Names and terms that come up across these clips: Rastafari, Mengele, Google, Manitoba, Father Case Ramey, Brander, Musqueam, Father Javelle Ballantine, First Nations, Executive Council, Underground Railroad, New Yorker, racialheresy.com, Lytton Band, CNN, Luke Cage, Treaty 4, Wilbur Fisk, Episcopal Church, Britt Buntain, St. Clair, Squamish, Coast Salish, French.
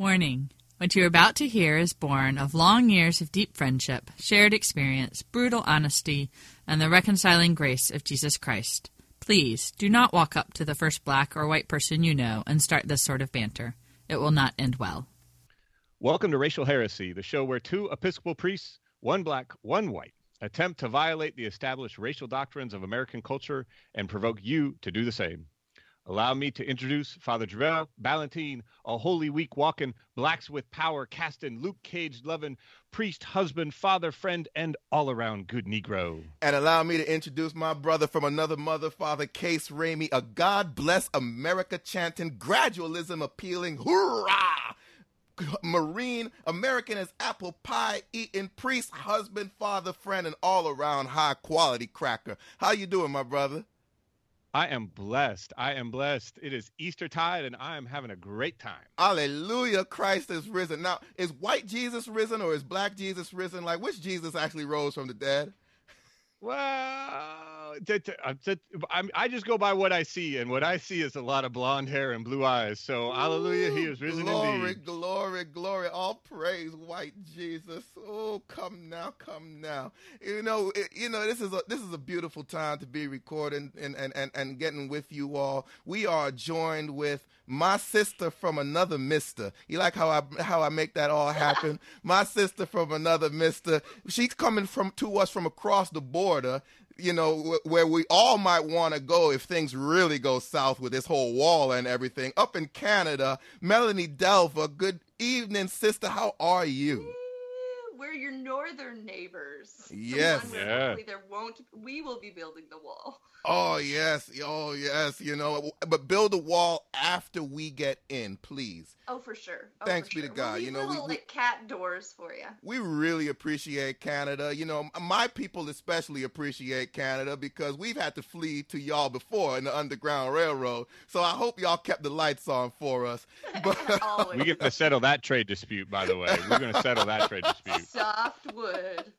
Warning. What you are about to hear is born of long years of deep friendship, shared experience, brutal honesty, and the reconciling grace of Jesus Christ. Please do not walk up to the first black or white person you know and start this sort of banter. It will not end well. Welcome to Racial Heresy, the show where two Episcopal priests, one black, one white, attempt to violate the established racial doctrines of American culture and provoke you to do the same. Allow me to introduce Father Javelle Ballantine, a Holy Week walking, blacks with power casting, Luke Cage loving, priest, husband, father, friend, and all-around good Negro. And allow me to introduce my brother from another mother, Father Case Ramey, a God bless America chanting, gradualism appealing, hoorah, Marine, American as apple pie eating, priest, husband, father, friend, and all-around high-quality cracker. How you doing, my brother? I am blessed. I am blessed. It is Eastertide, and I am having a great time. Hallelujah, Christ is risen. Now, is white Jesus risen or is black Jesus risen? Like, which Jesus actually rose from the dead? Well, I just go by what I see, and what I see is a lot of blonde hair and blue eyes. So, hallelujah, he is risen indeed. Glory, glory, glory. All praise, white Jesus. Oh, come now, come now. This is a beautiful time to be recording and getting with you all. We are joined with my sister from another mister. You like how I make that all happen? My sister from another mister. She's coming to us from across the border, where we all might want to go if things really go south with this whole wall and everything. Up in Canada, Melanie Delver, good evening, sister. How are you? We're your northern neighbors. Yes. We will be building the wall. Oh, yes. Oh, yes. But build a wall after we get in, please. Oh, for sure. Thanks be to God. We'll like cat doors for you. We really appreciate Canada. My people especially appreciate Canada because we've had to flee to y'all before in the Underground Railroad. So I hope y'all kept the lights on for us. But we get to settle that trade dispute, by the way. We're going to settle that trade dispute. Softwood.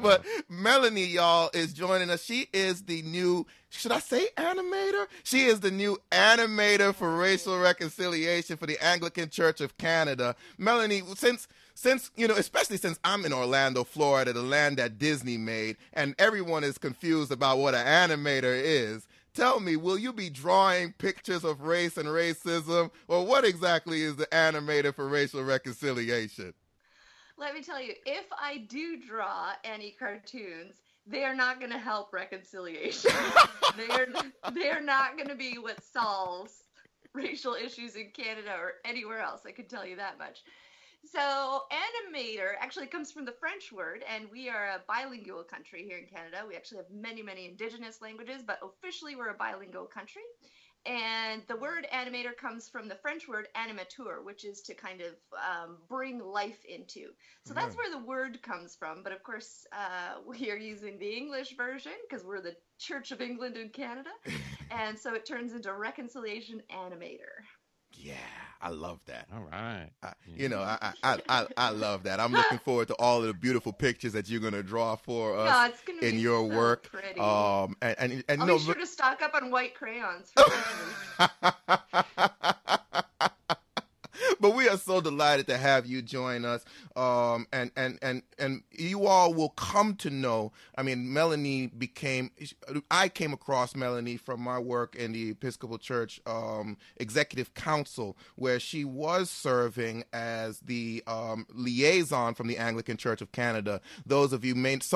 But Melanie, y'all, is joining us. She is the new, should I say animator? She is the new animator for racial reconciliation for the Anglican Church of Canada. Melanie, since I'm in Orlando, Florida, the land that Disney made, and everyone is confused about what an animator is, tell me, will you be drawing pictures of race and racism, or what exactly is the animator for racial reconciliation? Let me tell you, if I do draw any cartoons, they are not going to help reconciliation. They're not going to be what solves racial issues in Canada or anywhere else. I can tell you that much. So animator actually comes from the French word, and we are a bilingual country here in Canada. We actually have many, many indigenous languages, but officially we're a bilingual country. And the word animator comes from the French word animateur, which is to kind of bring life into. So that's where the word comes from. But of course, we are using the English version because we're the Church of England in Canada. And so it turns into reconciliation animator. Yeah, I love that. All right. I love that. I'm looking forward to all of the beautiful pictures that you're going to draw for us in your work. Pretty. And I'll be sure to stock up on white crayons for But we are so delighted to have you join us. And you all will come to know, I came across Melanie from my work in the Episcopal Church Executive Council, where she was serving as the liaison from the Anglican Church of Canada. Some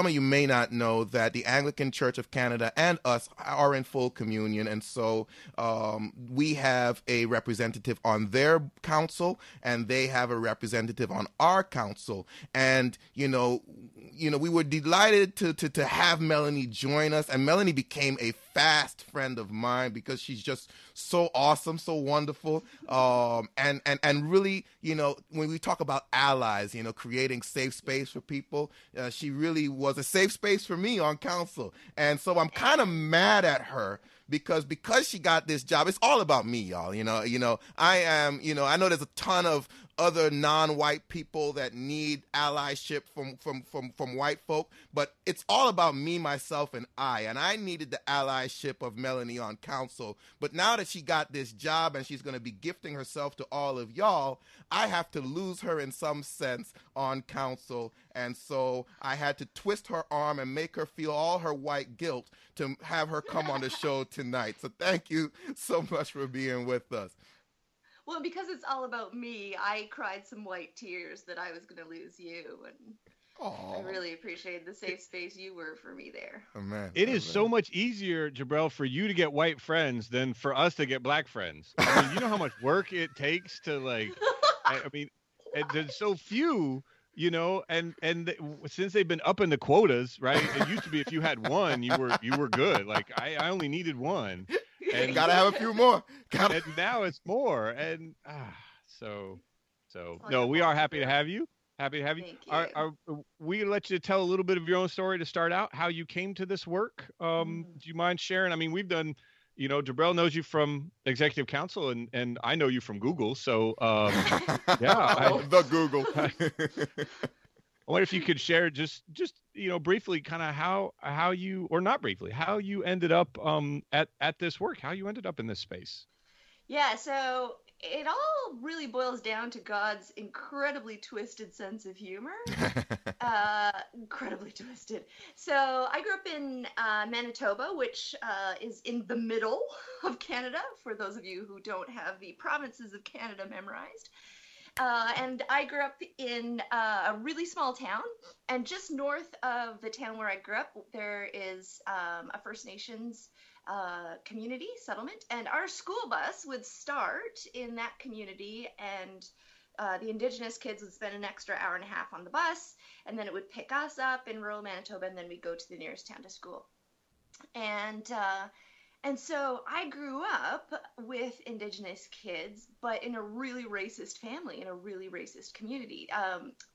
of you may not know that the Anglican Church of Canada and us are in full communion. And so we have a representative on their council, and they have a representative on our council. And, we were delighted to have Melanie join us. And Melanie became a fast friend of mine because she's just so awesome, so wonderful. And really, when we talk about allies, creating safe space for people, she really was a safe space for me on council. And so I'm kind of mad at her because she got this job. It's all about me, y'all. I know there's a ton of other non-white people that need allyship from white folk. But it's all about me, myself, and I. And I needed the allyship of Melanie on council. But now that she got this job and she's going to be gifting herself to all of y'all, I have to lose her in some sense on council. And so I had to twist her arm and make her feel all her white guilt to have her come on the show tonight. So thank you so much for being with us. Well, because it's all about me, I cried some white tears that I was going to lose you. And aww. I really appreciated the safe space you were for me there. Oh, man. It is so much easier, Jabril, for you to get white friends than for us to get black friends. I mean, you know how much work it takes to, like, I mean, and there's so few, you know, and since they've been upping the quotas, right? It used to be if you had one, you were good. Like, I only needed one. And gotta have a few more. And now it's more. And so no, we are happy to have you. Happy to have you. We let you tell a little bit of your own story to start out, how you came to this work. Do you mind sharing? I mean, we've done, you know, Jabril knows you from Executive Council, and I know you from Google. So yeah, the Google. I wonder if you could share just you know, briefly kind of how you, or not briefly, how you ended up at this work, how you ended up in this space. Yeah, so it all really boils down to God's incredibly twisted sense of humor. Incredibly twisted. So I grew up in Manitoba, which is in the middle of Canada, for those of you who don't have the provinces of Canada memorized. And I grew up in a really small town, and just north of the town where I grew up, there is a First Nations community settlement, and our school bus would start in that community, and the Indigenous kids would spend an extra hour and a half on the bus, and then it would pick us up in rural Manitoba, and then we'd go to the nearest town to school. And so I grew up with Indigenous kids, but in a really racist family, in a really racist community.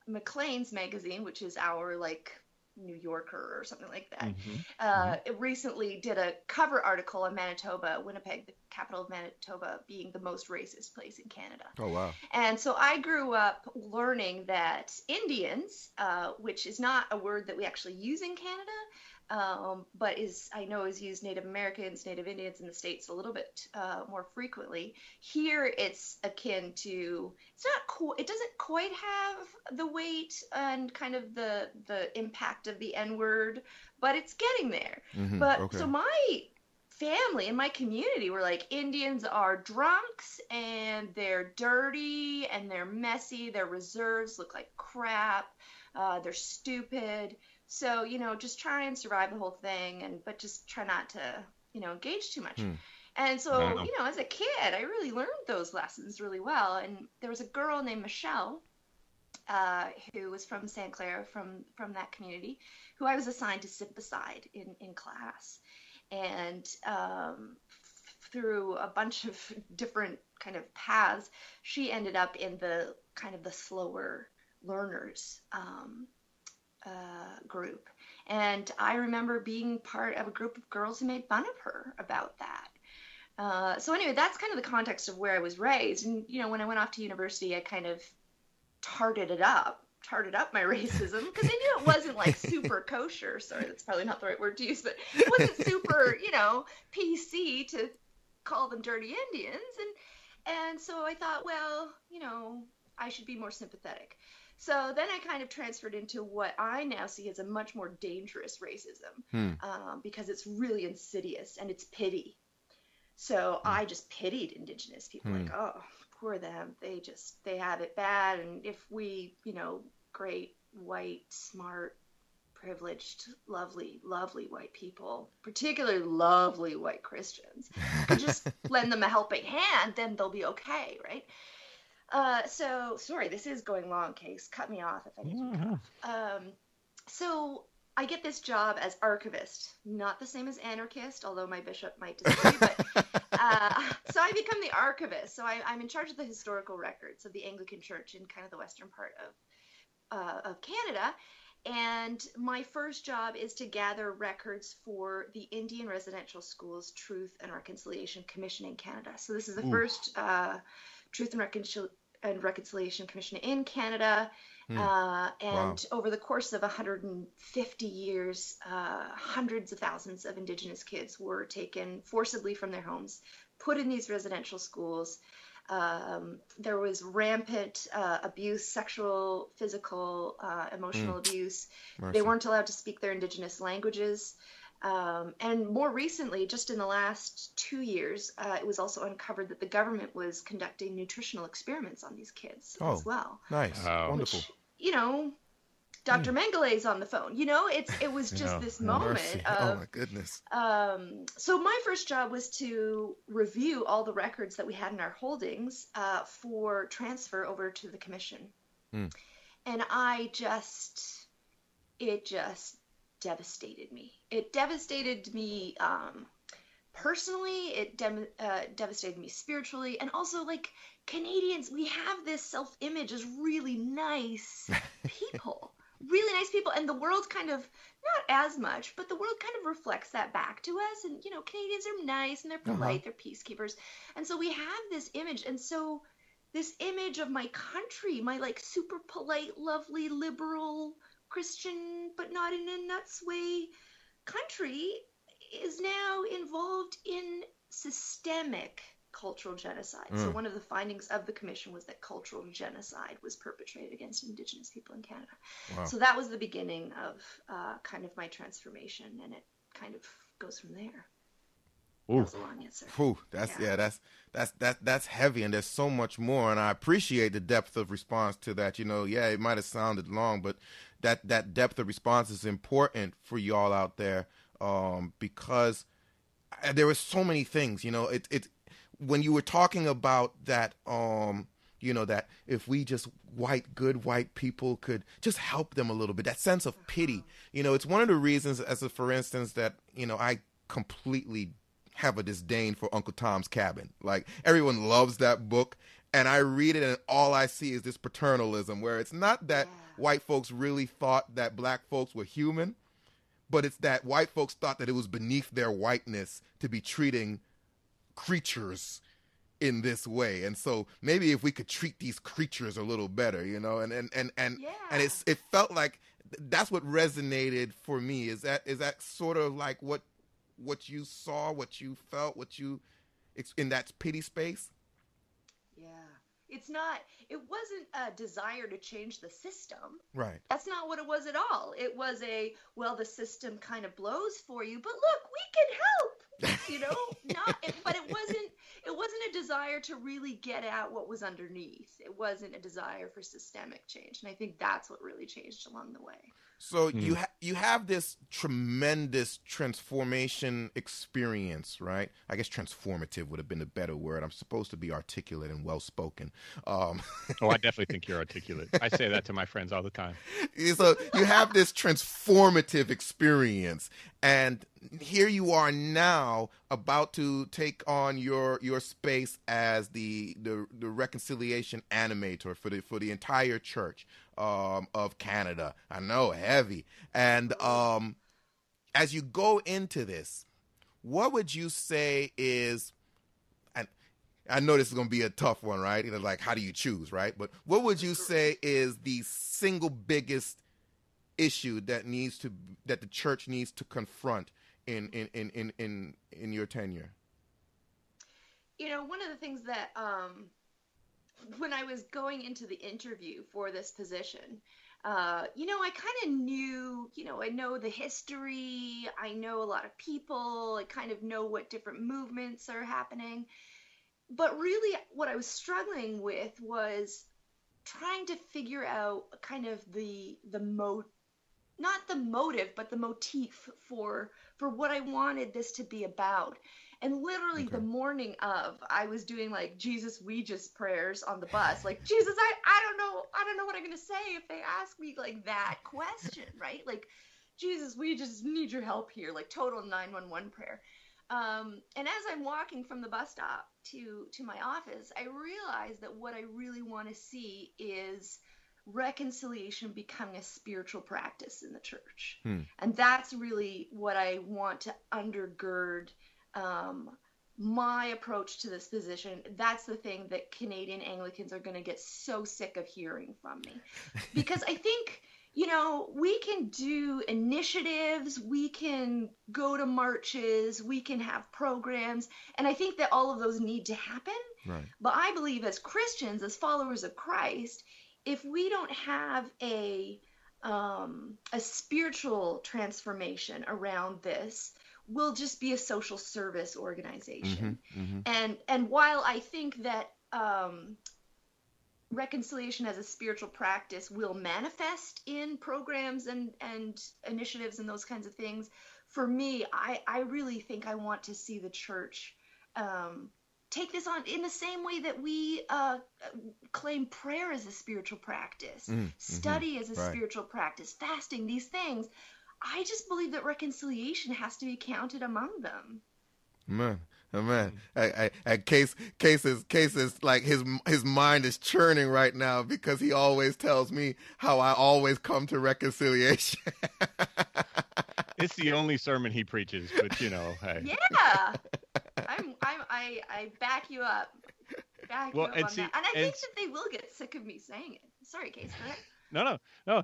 Maclean's magazine, which is our, like, New Yorker or something like that, it recently did a cover article on Manitoba, Winnipeg, the capital of Manitoba, being the most racist place in Canada. Oh, wow. And so I grew up learning that Indians, which is not a word that we actually use in Canada, but is used Native Americans, Native Indians in the States a little bit more frequently. Here, it's akin to, it doesn't quite have the weight and kind of the impact of the N-word, but it's getting there. Mm-hmm, but okay. So my family and my community were like, Indians are drunks, and they're dirty, and they're messy, their reserves look like crap, they're stupid. So, you know, just try and survive the whole thing, but just try not to, you know, engage too much. And so, you know, as a kid, I really learned those lessons really well. And there was a girl named Michelle, who was from St. Clair, from that community, who I was assigned to sit beside in class. And through a bunch of different kind of paths, she ended up in the kind of the slower learners group. And I remember being part of a group of girls who made fun of her about that. So anyway, that's kind of the context of where I was raised. And, you know, when I went off to university, I kind of tarted up my racism, because I knew it wasn't like super kosher. Sorry, that's probably not the right word to use, but it wasn't super, you know, PC to call them dirty Indians. And so I thought, well, you know, I should be more sympathetic. So then I kind of transferred into what I now see as a much more dangerous racism, because it's really insidious and it's pity. So I just pitied Indigenous people, like, oh, poor them. They have it bad. And if we, you know, great, white, smart, privileged, lovely, lovely white people, particularly lovely white Christians, could just lend them a helping hand, then they'll be okay, right? So sorry, this is going long, Case. Cut me off if I need to cut off. So I get this job as archivist, not the same as anarchist, although my bishop might disagree. So I become the archivist. So I'm in charge of the historical records of the Anglican Church in kind of the western part of Canada. And my first job is to gather records for the Indian Residential Schools Truth and Reconciliation Commission in Canada. So this is the first Truth and and Reconciliation Commission in Canada. And over the course of 150 years, hundreds of thousands of Indigenous kids were taken forcibly from their homes, put in these residential schools. There was rampant abuse, sexual, physical, emotional abuse. Mercy. They weren't allowed to speak their Indigenous languages. And more recently, just in the last 2 years, it was also uncovered that the government was conducting nutritional experiments on these kids as well. Nice. Wonderful. Which, you know, Dr. Mengele is on the phone. You know, it was just this moment of... Oh, my goodness. So my first job was to review all the records that we had in our holdings for transfer over to the commission. And it just devastated me. It devastated me personally. It devastated me spiritually. And also, like, Canadians, we have this self-image as really nice people. Really nice people, and the world kind of, not as much, but the world kind of reflects that back to us. And, you know, Canadians are nice and they're polite, they're peacekeepers. And so we have this image. And so this image of my country, my like super polite, lovely, liberal, Christian, but not in a nuts way country is now involved in systemic cultural genocide. So one of the findings of the commission was that cultural genocide was perpetrated against Indigenous people in Canada. So that was the beginning of kind of my transformation, and it kind of goes from there. That's a long answer. That's heavy, and there's so much more, and I appreciate the depth of response to that. You know, it might have sounded long, but that depth of response is important for y'all out there, because there were so many things. You know, it when you were talking about that, you know, that if we just good white people could just help them a little bit, that sense of pity, you know, it's one of the reasons, for instance, that, you know, I completely have a disdain for Uncle Tom's Cabin. Like, everyone loves that book, and I read it, and all I see is this paternalism, where it's not that white folks really thought that black folks were human, but it's that white folks thought that it was beneath their whiteness to be treating creatures in this way. And so maybe if we could treat these creatures a little better, you know, and it felt like that's what resonated for me. Is that sort of like what you saw, what you felt, what you in that pity space? Yeah. It wasn't a desire to change the system. Right. That's not what it was at all. It was the system kind of blows for you, but look, we can help. You know, but it wasn't a desire to really get at what was underneath. It wasn't a desire for systemic change. And I think that's what really changed along the way. So you have this tremendous transformation experience, right? I guess transformative would have been a better word. I'm supposed to be articulate and well-spoken. I definitely think you're articulate. I say that to my friends all the time. So you have this transformative experience, and here you are now about to take on your space as the reconciliation animator for the entire church of Canada. I know, heavy. And as you go into this, what would you say is, and I know this is going to be a tough one, right? You know, like, how do you choose, right? But what would you say is the single biggest issue that the church needs to confront in your tenure? You know, one of the things that when I was going into the interview for this position, you know, I kind of knew, you know, I know the history, I know a lot of people, I kind of know what different movements are happening. But really what I was struggling with was trying to figure out kind of the not the motive, but the motif for what I wanted this to be about. And literally the morning of, I was doing like Jesus We Just prayers on the bus, like, Jesus, I don't know what I'm going to say if they ask me like that question, right? Like, Jesus, we just need your help here, like total 911 prayer. And as I'm walking from the bus stop to my office, I realized that what I really want to see is reconciliation becoming a spiritual practice in the church. And that's really what I want to undergird my approach to this position, that's the thing that Canadian Anglicans are going to get so sick of hearing from me. Because I think, you know, we can do initiatives, we can go to marches, we can have programs, and I think that all of those need to happen. Right. But I believe as Christians, as followers of Christ, if we don't have a spiritual transformation around this, we'll just be a social service organization. Mm-hmm, mm-hmm. And while I think that reconciliation as a spiritual practice will manifest in programs and initiatives and those kinds of things, for me, I really think I want to see the church take this on in the same way that we claim prayer as a spiritual practice, study as a spiritual practice, fasting, these things. I just believe that reconciliation has to be counted among them. Man, oh man, Case is like his mind is churning right now because he always tells me how I always come to reconciliation. It's the only sermon he preaches, but you know, hey. Yeah, I back you up. Back you up on that. And I think that they will get sick of me saying it. Sorry, Case, for that. No.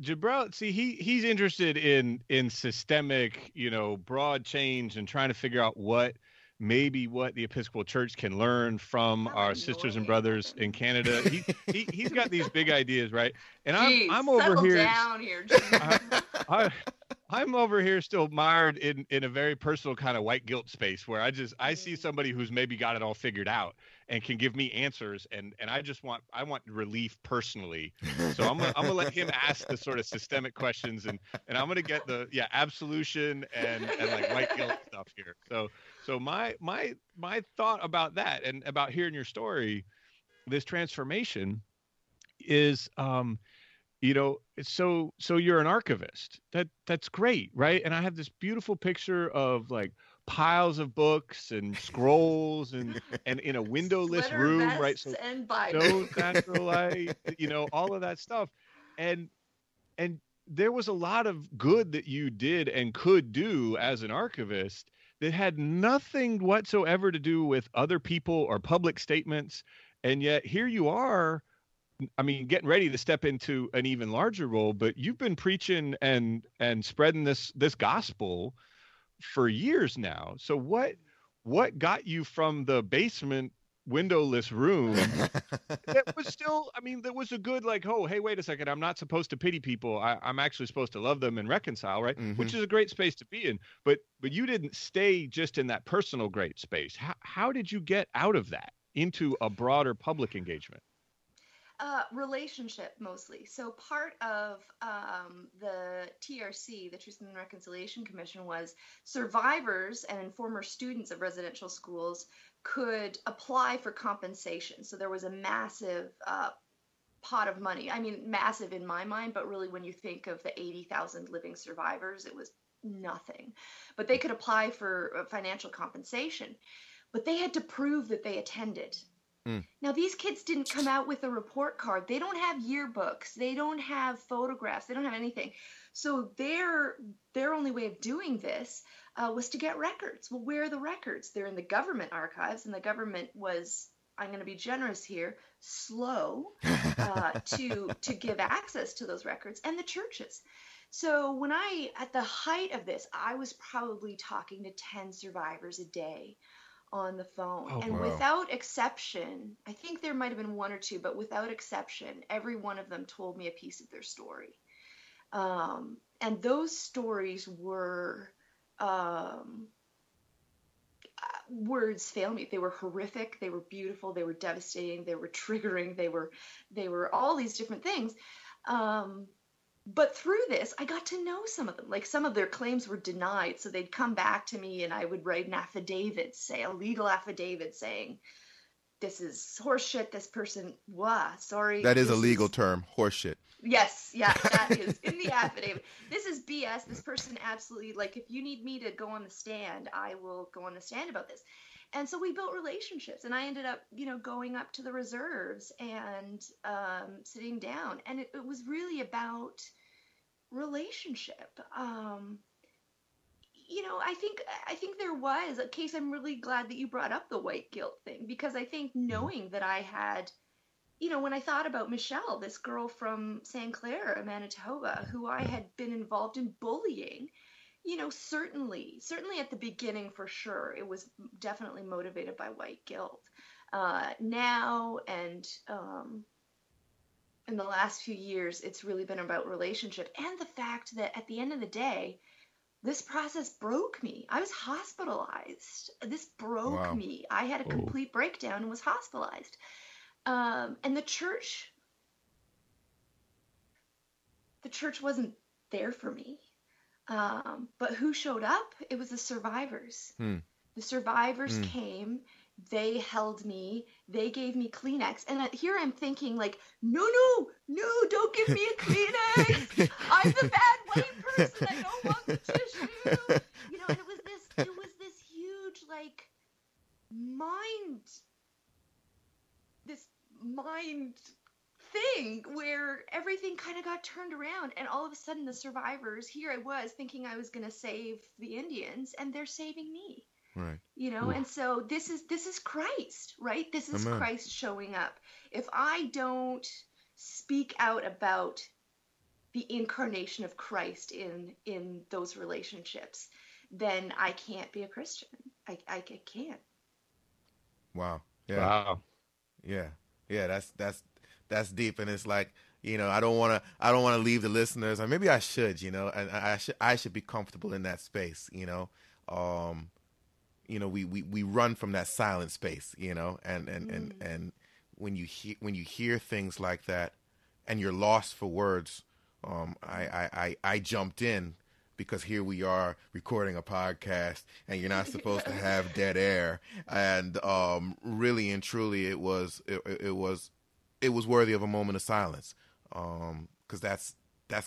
Jabril, see, he's interested in systemic, you know, broad change and trying to figure out what the Episcopal Church can learn from our sisters and brothers in Canada. He's got these big ideas, right? And I'm over here. Down here, I'm over here still mired in a very personal kind of white guilt space where I see somebody who's maybe got it all figured out and can give me answers. And I want relief personally. So I'm gonna let him ask the sort of systemic questions and I'm going to get the absolution and like white guilt stuff here. So my thought about that and about hearing your story, this transformation is, you know, so you're an archivist. That's great, right? And I have this beautiful picture of like piles of books and scrolls and in a windowless room, right? So no natural light, you know, all of that stuff. And there was a lot of good that you did and could do as an archivist that had nothing whatsoever to do with other people or public statements. And yet here you are, I mean, getting ready to step into an even larger role, but you've been preaching and spreading this gospel for years now. So what got you from the basement windowless room that was still, I mean, there was a good like, oh, hey, wait a second. I'm not supposed to pity people. I'm actually supposed to love them and reconcile, right? Mm-hmm. Which is a great space to be in. But you didn't stay just in that personal great space. How did you get out of that into a broader public engagement? Relationship mostly. So part of the TRC, the Truth and Reconciliation Commission, was survivors and former students of residential schools could apply for compensation. So there was a massive pot of money. I mean, massive in my mind, but really when you think of the 80,000 living survivors, it was nothing. But they could apply for financial compensation, but they had to prove that they attended. Now, these kids didn't come out with a report card. They don't have yearbooks. They don't have photographs. They don't have anything. So their only way of doing this was to get records. Well, where are the records? They're in the government archives, and the government was, I'm going to be generous here, slow to give access to those records, and the churches. So when at the height of this, I was probably talking to 10 survivors a day on the phone. Oh, and wow. Without exception, I think there might have been one or two, but without exception, every one of them told me a piece of their story. And those stories were, words fail me. They were horrific. They were beautiful. They were devastating. They were triggering. They were all these different things. But through this, I got to know some of them. Like some of their claims were denied, so they'd come back to me and I would write an affidavit, say a legal affidavit saying, this is horseshit, this person, sorry. That is a legal term, horseshit. Yes, yeah, that is in the affidavit. This is BS, this person absolutely, like if you need me to go on the stand, I will go on the stand about this. And so we built relationships, and I ended up, you know, going up to the reserves and sitting down. And it was really about relationship. you know, I think there was a case. I'm really glad that you brought up the white guilt thing, because I think knowing that I had, you know, when I thought about Michelle, this girl from St. Clair, Manitoba, who I had been involved in bullying, you know, certainly at the beginning, for sure, it was definitely motivated by white guilt. Now and in the last few years, it's really been about relationship and the fact that at the end of the day, this process broke me. I was hospitalized. This broke me. I had a complete breakdown and was hospitalized. And the church wasn't there for me. But who showed up? It was the survivors. The survivors came. They held me. They gave me Kleenex. And here I'm thinking, like, no, don't give me a Kleenex. I'm the bad white person. I don't want the tissue. You know, and it was this huge, like, mind thing where everything kind of got turned around, and all of a sudden the survivors, here I was thinking I was going to save the Indians, and they're saving me. Right. You know, and so this is Christ, right? This is Christ showing up. If I don't speak out about the incarnation of Christ in those relationships, then I can't be a Christian. I can't. Wow. Yeah. Wow. Yeah. Yeah, that's deep. And it's like, you know, I don't want to leave the listeners, or maybe I should, you know, and I should be comfortable in that space, you know. You know, we run from that silent space, you know, and when you hear things like that and you're lost for words, I jumped in, because here we are recording a podcast and you're not supposed to have dead air. And really and truly, it was worthy of a moment of silence, because that's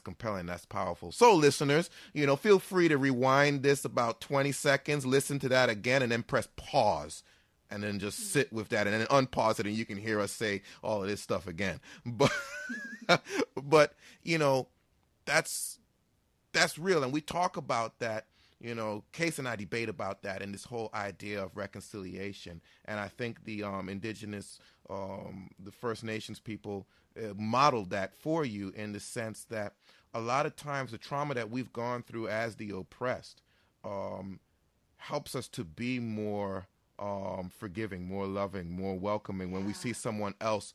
compelling. That's powerful. So listeners, you know, feel free to rewind this about 20 seconds, listen to that again, and then press pause, and then just sit with that, and then unpause it, and you can hear us say all of this stuff again. But but, you know, that's real. And we talk about that, you know, Case and I debate about that, and this whole idea of reconciliation. And I think the indigenous, the First Nations people modeled that for you, in the sense that a lot of times the trauma that we've gone through as the oppressed helps us to be more forgiving, more loving, more welcoming when we see someone else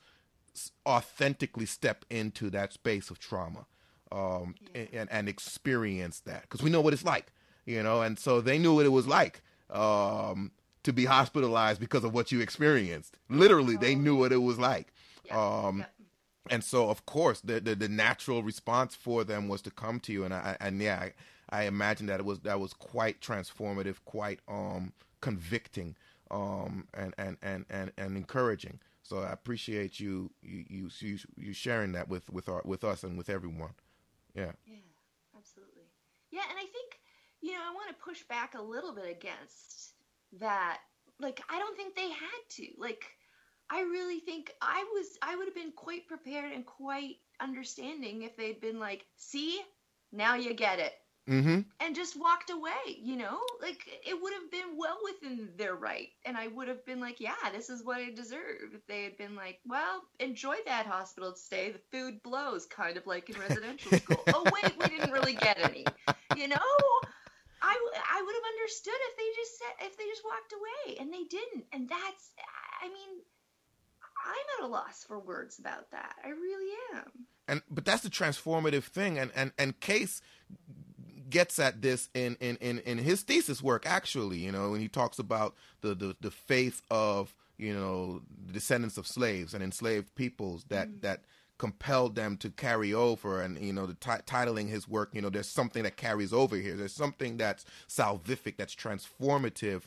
authentically step into that space of trauma. And experience that, because we know what it's like, you know. And so they knew what it was like to be hospitalized because of what you experienced. Literally, they knew what it was like. And so, of course, the natural response for them was to come to you. And I imagine that that was quite transformative, quite convicting, and encouraging. So I appreciate you sharing that with us and with everyone. Yeah. Yeah, absolutely. Yeah, and I think, you know, I want to push back a little bit against that. Like, I don't think they had to. Like, I really think I would have been quite prepared and quite understanding if they'd been like, see, now you get it. Mm-hmm. And just walked away, you know, like it would have been well within their right. And I would have been like, yeah, this is what I deserve. If they had been like, well, enjoy that hospital stay. The food blows, kind of like in residential school. Oh, wait, we didn't really get any, you know, I would have understood if they just walked away, and they didn't. And that's, I mean, I'm at a loss for words about that. I really am. But that's the transformative thing. And Case gets at this in his thesis work, actually, you know, when he talks about the faith of, you know, descendants of slaves and enslaved peoples that compelled them to carry over. And, you know, the titling his work, you know, there's something that carries over here. There's something that's salvific, that's transformative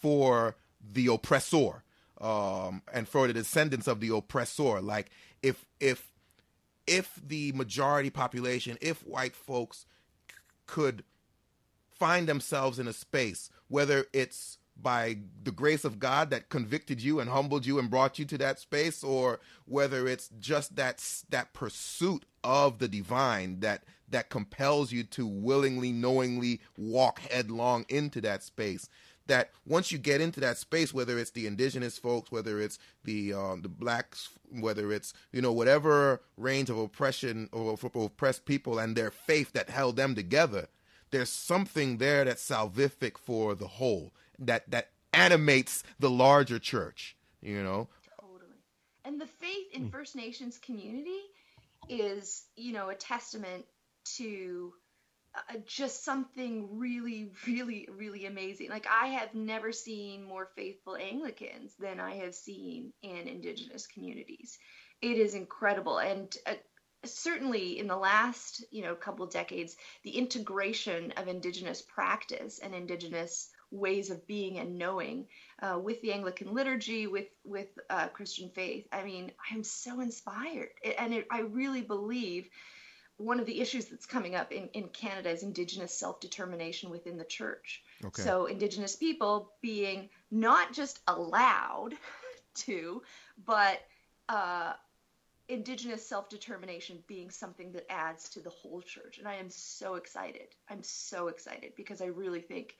for the oppressor, and for the descendants of the oppressor. Like, if the majority population, if white folks could find themselves in a space, whether it's by the grace of God that convicted you and humbled you and brought you to that space, or whether it's just that pursuit of the divine that that compels you to willingly, knowingly walk headlong into that space. That once you get into that space, whether it's the indigenous folks, whether it's the blacks, whether it's, you know, whatever range of oppression or oppressed people and their faith that held them together, there's something there that's salvific for the whole, that animates the larger church, you know? Totally. And the faith in First Nations community is, you know, a testament to just something really, really, really amazing. Like, I have never seen more faithful Anglicans than I have seen in Indigenous communities. It is incredible. And certainly in the last, you know, couple of decades, the integration of Indigenous practice and Indigenous ways of being and knowing with the Anglican liturgy, with Christian faith. I mean, I'm so inspired. I really believe one of the issues that's coming up in Canada is Indigenous self-determination within the church. Okay. So Indigenous people being not just allowed to, but Indigenous self-determination being something that adds to the whole church. And I am so excited. I'm so excited because I really think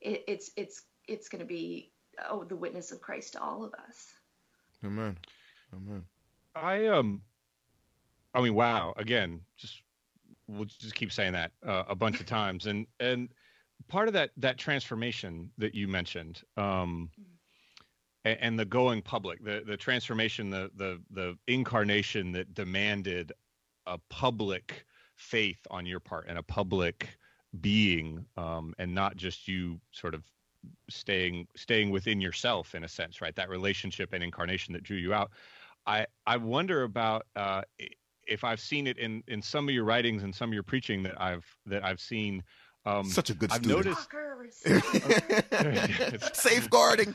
it's going to be the witness of Christ to all of us. Amen. Amen. I mean, wow! Again, we'll just keep saying that a bunch of times, and part of that transformation that you mentioned, and the going public, the transformation, the incarnation that demanded a public faith on your part and a public being, and not just you sort of staying within yourself in a sense, right? That relationship and incarnation that drew you out. I wonder about. If I've seen it in some of your writings and some of your preaching that I've seen, such a good student. Noticed safeguarding.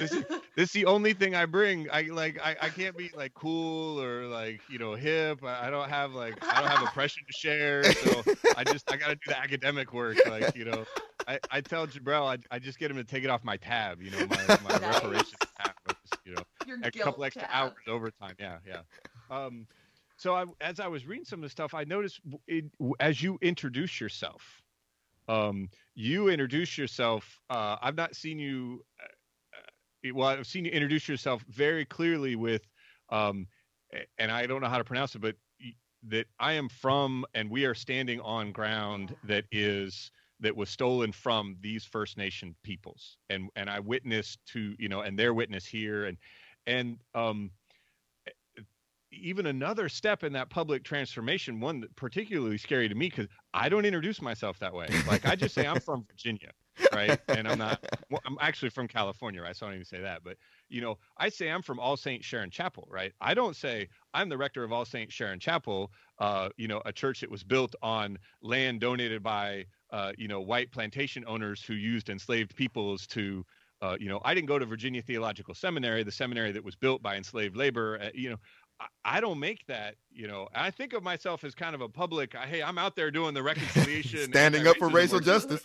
This is the only thing I bring. I can't be like cool or like, you know, hip. I don't have oppression to share. So I got to do the academic work. Like, you know, I tell Jabril, I just get him to take it off my tab. You know, my reparations tab. You know, a couple extra hours overtime. Yeah. So as I was reading some of the stuff, I noticed as you introduce yourself, I've not seen you. Well, I've seen you introduce yourself very clearly with, and I don't know how to pronounce it, but that I am from, and we are standing on ground that was stolen from these First Nation peoples. And I witnessed to, you know, and their witness here and even another step in that public transformation, one that particularly scary to me because I don't introduce myself that way. Like, I just say I'm from Virginia, right? And I'm actually from California, right? So I don't even say that. But, you know, I say I'm from All Saints Sharon Chapel, right? I don't say I'm the rector of All Saints Sharon Chapel, you know, a church that was built on land donated by, you know, white plantation owners who used enslaved peoples to, you know, I didn't go to Virginia Theological Seminary, the seminary that was built by enslaved labor, you know. I don't make that, you know. I think of myself as kind of a public, hey, I'm out there doing the reconciliation. Standing up for racial justice.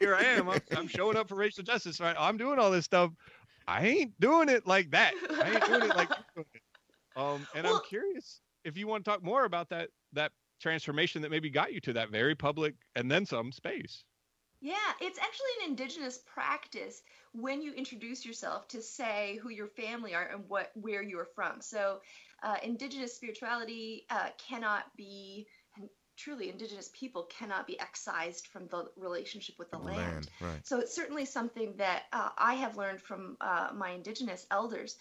Here I am. I'm showing up for racial justice. Right? I'm doing all this stuff. I ain't doing it like that. I ain't doing it like that. I'm curious if you want to talk more about that transformation that maybe got you to that very public and then some space. Yeah, it's actually an Indigenous practice when you introduce yourself to say who your family are and where you are from. So Indigenous spirituality Indigenous people cannot be excised from the relationship with the land. Right. So it's certainly something that I have learned from my Indigenous elders.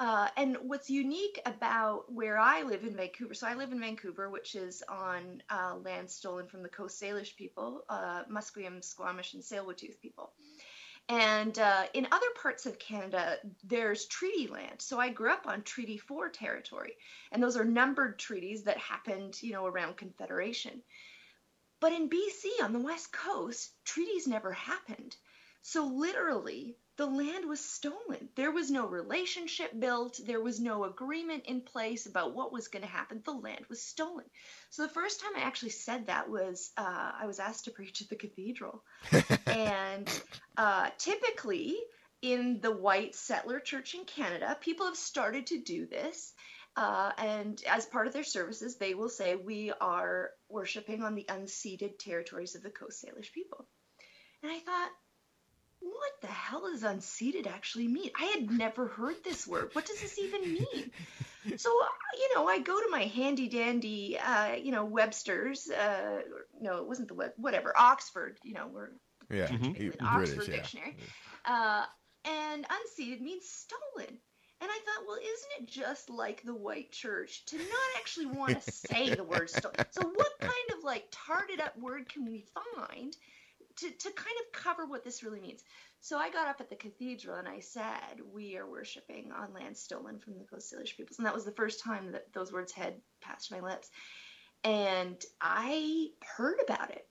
And what's unique about where I live in Vancouver, so I live in Vancouver, which is on land stolen from the Coast Salish people, Musqueam, Squamish, and Tsleil-Waututh people. And in other parts of Canada, there's treaty land. So I grew up on Treaty 4 territory, and those are numbered treaties that happened, you know, around Confederation. But in BC, on the West Coast, treaties never happened. So literally, the land was stolen. There was no relationship built. There was no agreement in place about what was going to happen. The land was stolen. So the first time I actually said that was I was asked to preach at the cathedral. And typically in the white settler church in Canada, people have started to do this. And as part of their services, they will say, we are worshiping on the unceded territories of the Coast Salish people. And I thought, what the hell does unceded actually mean? I had never heard this word. What does this even mean? So, you know, I go to my handy dandy, Webster's, no, it wasn't the Web, whatever, Oxford, Oxford British, Dictionary. Yeah. And unceded means stolen. And I thought, well, isn't it just like the white church to not actually want to say the word stolen? So what kind of like tarted up word can we find to kind of cover what this really means? So I got up at the cathedral and I said, we are worshiping on land stolen from the Coast Salish peoples. And that was the first time that those words had passed my lips. And I heard about it.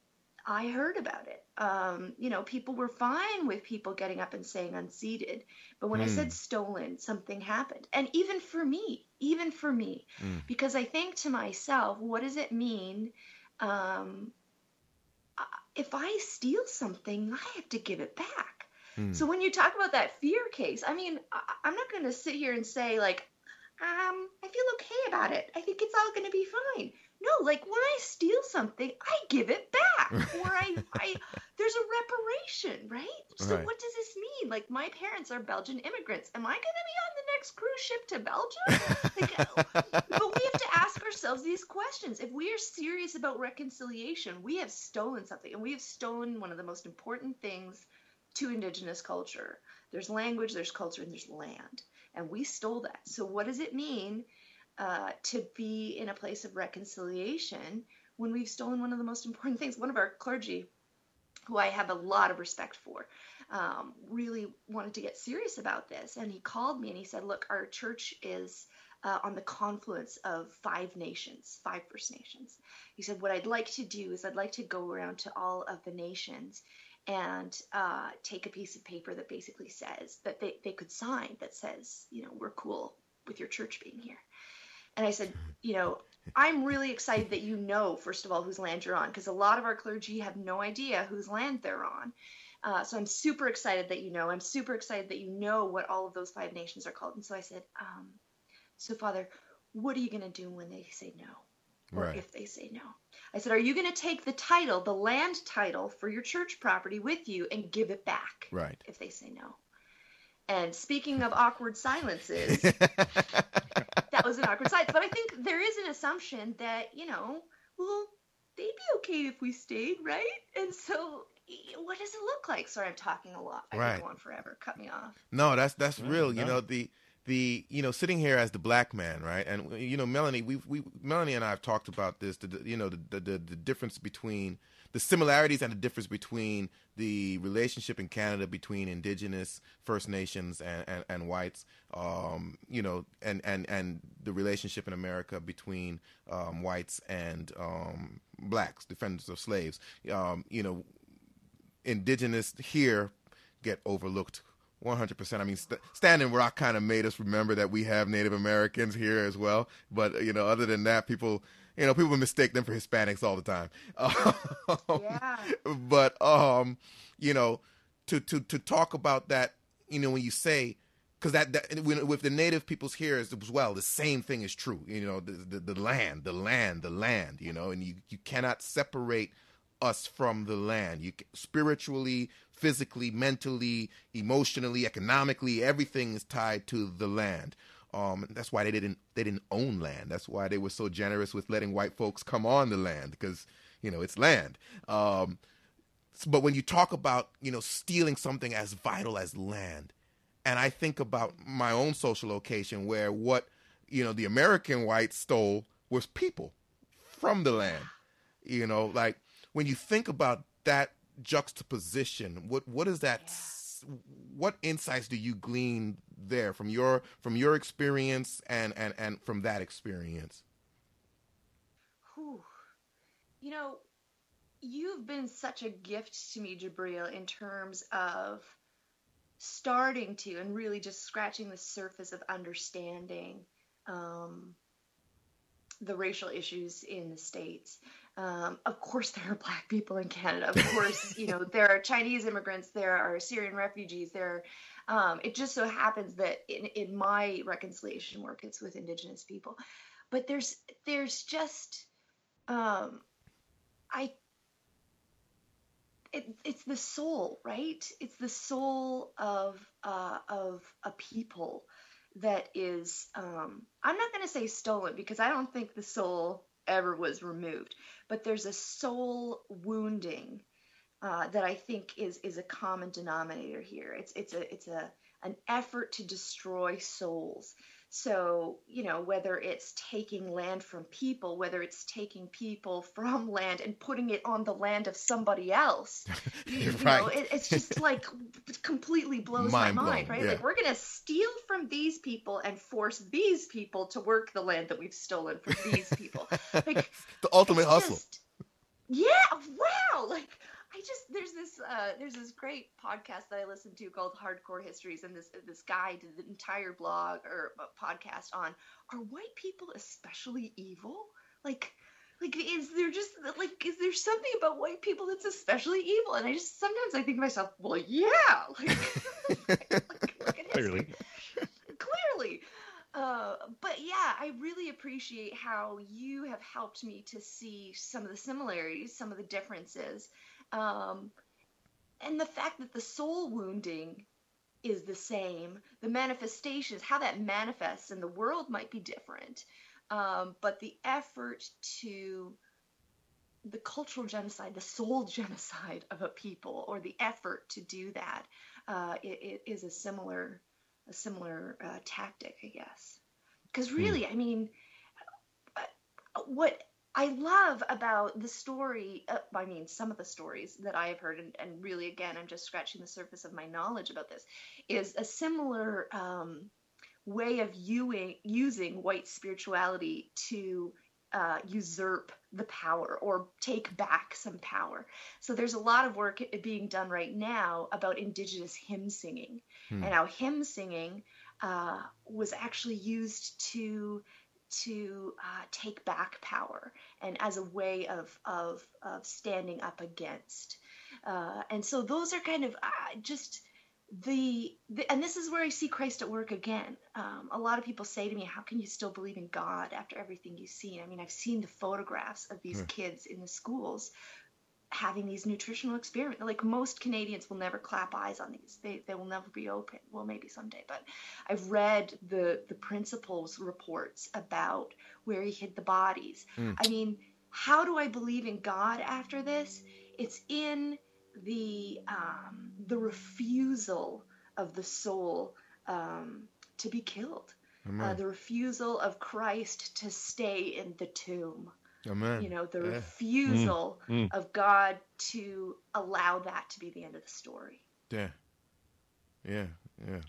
People were fine with people getting up and saying unceded, but when I said stolen, something happened. And even for me, because I think to myself, what does it mean? If I steal something, I have to give it back. So when you talk about that fear case, I mean, I'm not going to sit here and say like, I feel okay about it. I think it's all going to be fine. No, like when I steal something, I give it back, or I there's a reparation, right? So what does this mean? Like my parents are Belgian immigrants. Am I going to be on the next cruise ship to Belgium? But we have to ask ourselves these questions. If we are serious about reconciliation, we have stolen something, and we have stolen one of the most important things to Indigenous culture. There's language, there's culture, and there's land, and we stole that. So what does it mean to be in a place of reconciliation when we've stolen one of the most important things? One of our clergy, who I have a lot of respect for, really wanted to get serious about this. And he called me and he said, look, our church is on the confluence of five First Nations. He said, what I'd like to do is I'd like to go around to all of the nations and take a piece of paper that basically says that they could sign that says, we're cool with your church being here. And I said, I'm really excited that first of all, whose land you're on, because a lot of our clergy have no idea whose land they're on. So I'm super excited that I'm super excited that what all of those five nations are called. And so I said, so Father, what are you going to do when they say no? Or if they say no? I said, are you going to take the land title for your church property with you and give it back if they say no? And speaking of awkward silences... That was an awkward silence, but I think there is an assumption that, they'd be okay if we stayed, right? And so, what does it look like? Sorry, I'm talking a lot. I could go on forever. Cut me off. No, that's real. No. The sitting here as the black man, right? And Melanie, Melanie and I have talked about this. The difference between the similarities and the difference between the relationship in Canada between Indigenous, First Nations, and whites, and the relationship in America between whites and blacks, defenders of slaves. Indigenous here get overlooked. 100%. I mean, Standing Rock kind of made us remember that we have Native Americans here as well. But, other than that, people mistake them for Hispanics all the time. But, to talk about that, when you say, because with the Native peoples here as well, the same thing is true. The land, and you cannot separate us from the land. You spiritually, physically, mentally, emotionally, economically, everything is tied to the land. That's why they didn't own land. That's why they were so generous with letting white folks come on the land, because it's land. But when you talk about stealing something as vital as land, and I think about my own social location where what the American whites stole was people from the land. When you think about that juxtaposition, what is that? Yeah. What insights do you glean there from your experience and from that experience? Whew. You've been such a gift to me, Jabril, in terms of starting to and really just scratching the surface of understanding the racial issues in the States. Of course, there are black people in Canada. Of course, there are Chinese immigrants, there are Syrian refugees, there It just so happens that in my reconciliation work, it's with Indigenous people. But there's just, it's the soul, right? It's the soul of a people that is, I'm not going to say stolen, because I don't think the soul ever was removed, but there's a soul wounding that I think is a common denominator here. It's an effort to destroy souls. So, you know, whether it's taking land from people, whether it's taking people from land and putting it on the land of somebody else, you know, it's just like completely blows my mind, right? Yeah. Like, we're going to steal from these people and force these people to work the land that we've stolen from these people. Like, the ultimate hustle. Like, there's this great podcast that I listen to called Hardcore Histories, and this guy did an entire blog or podcast on, are white people especially evil? Is there something about white people that's especially evil? And I just sometimes I think to myself, well, yeah, look at clearly. But yeah, I really appreciate how you have helped me to see some of the similarities, some of the differences. And the fact that the soul wounding is the same, the manifestations, how that manifests in the world might be different, but the effort to the cultural genocide, the soul genocide of a people, or the effort to do that, it is a similar tactic, I guess. Because really, I mean, what I love about the story, some of the stories that I have heard, and really, again, I'm just scratching the surface of my knowledge about this, is a similar way of using white spirituality to usurp the power or take back some power. So there's a lot of work being done right now about Indigenous hymn singing, and how hymn singing was actually used to take back power, and as a way of standing up against. And so those are kind of just the, and this is where I see Christ at work again. A lot of people say to me, how can you still believe in God after everything you've seen? I mean, I've seen the photographs of these kids in the schools having these nutritional experiments. Like, most Canadians will never clap eyes on these. They will never be open. Well, maybe someday, but I've read the principal's reports about where he hid the bodies. I mean, how do I believe in God after this? It's in the refusal of the soul to be killed. The refusal of Christ to stay in the tomb. Amen. You know, the refusal of God to allow that to be the end of the story. Yeah. Yeah. Yeah.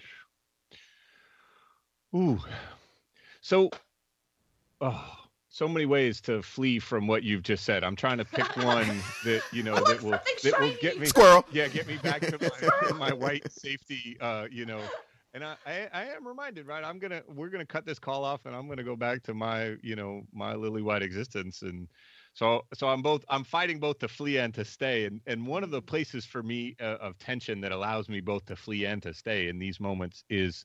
Ooh. So, so many ways to flee from what you've just said. I'm trying to pick one that, you know, that will get me, squirrel. Yeah, get me back to my white safety, you know. And I am reminded, right? We're gonna cut this call off, and I'm gonna go back to my lily white existence. And so I'm fighting both to flee and to stay. And one of the places for me of tension that allows me both to flee and to stay in these moments is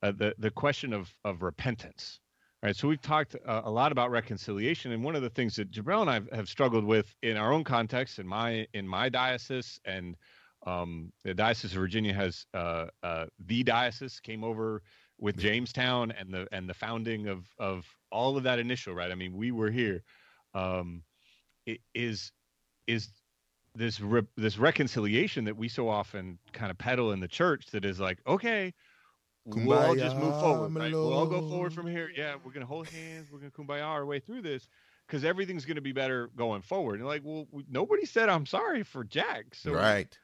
the question of repentance. All right. So we've talked a lot about reconciliation, and one of the things that Javelle and I have struggled with in our own context, in my diocese, and the Diocese of Virginia has the diocese came over with Jamestown and the founding of all of that initial, right? I mean, we were here. It is this reconciliation that we so often kind of peddle in the church that is like, okay, we'll all just move forward, right? We'll all go forward from here. Yeah, we're gonna hold hands, we're gonna kumbaya our way through this, because everything's going to be better going forward. And like, well, nobody said I'm sorry for Jack. So, right.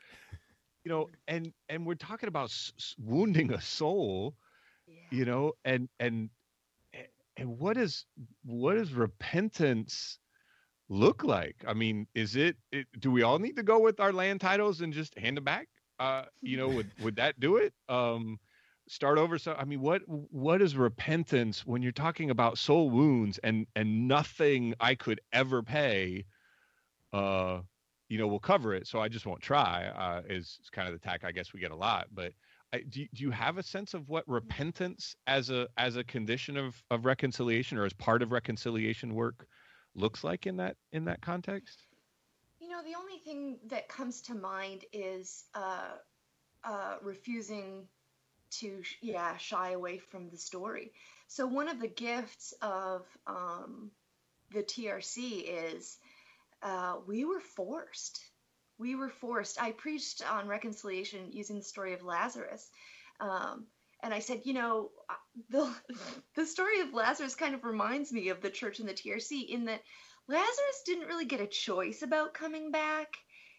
You know, and we're talking about wounding a soul, you know, and what does repentance look like? I mean, do we all need to go with our land titles and just hand them back? You know, would that do it? Start over. So, I mean, what is repentance when you're talking about soul wounds and nothing I could ever pay you know, we'll cover it, so I just won't try, is kind of the tack I guess we get a lot. But do you have a sense of what repentance as a condition of reconciliation or as part of reconciliation work looks like in that context? You know, the only thing that comes to mind is refusing to shy away from the story. So one of the gifts of the TRC is we were forced. We were forced. I preached on reconciliation using the story of Lazarus. And I said, you know, the story of Lazarus kind of reminds me of the church and the TRC in that Lazarus didn't really get a choice about coming back.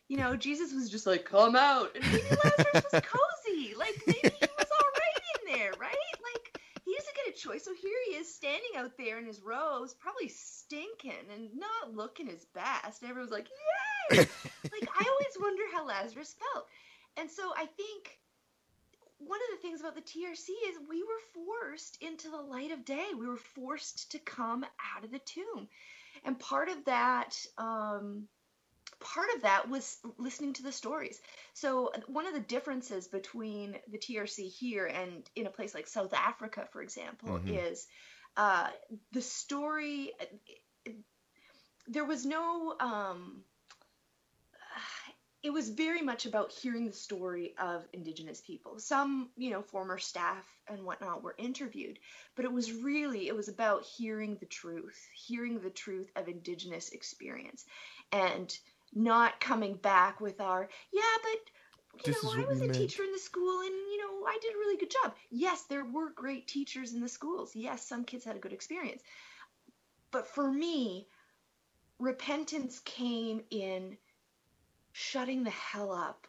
You know, Jesus was just like, come out. And maybe Lazarus was cozy. Like, maybe he was all right in there, right? Like, he doesn't get a choice. So here he is standing out there in his robes, probably stinking and not looking his best. And everyone's like, yay! Like, I always wonder how Lazarus felt. And so I think one of the things about the TRC is we were forced into the light of day. We were forced to come out of the tomb. And part of that was listening to the stories. So one of the differences between the TRC here and in a place like South Africa, for example, is the story. There was no. It was very much about hearing the story of Indigenous people. Some, you know, former staff and whatnot were interviewed, but it was really, it was about hearing the truth of Indigenous experience and not coming back with our, I was a teacher in the school and, you know, I did a really good job. Yes, there were great teachers in the schools. Yes, some kids had a good experience. But for me, repentance came in shutting the hell up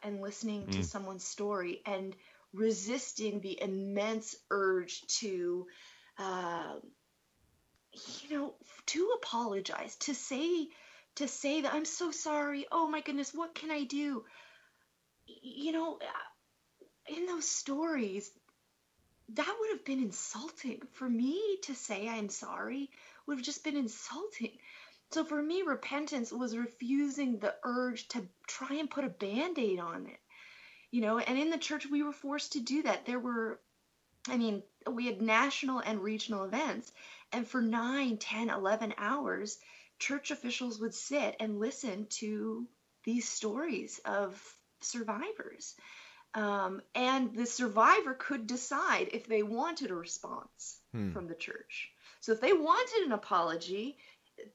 and listening to someone's story and resisting the immense urge to, you know, to apologize, to say that I'm so sorry. Oh my goodness, what can I do? You know, in those stories, that would have been insulting. For me to say I'm sorry would have just been insulting. So for me, repentance was refusing the urge to try and put a Band-Aid on it, you know, and in the church, we were forced to do that. There were, I mean, we had national and regional events, and for 9, 10, 11 hours, church officials would sit and listen to these stories of survivors, and the survivor could decide if they wanted a response from the church. So if they wanted an apology,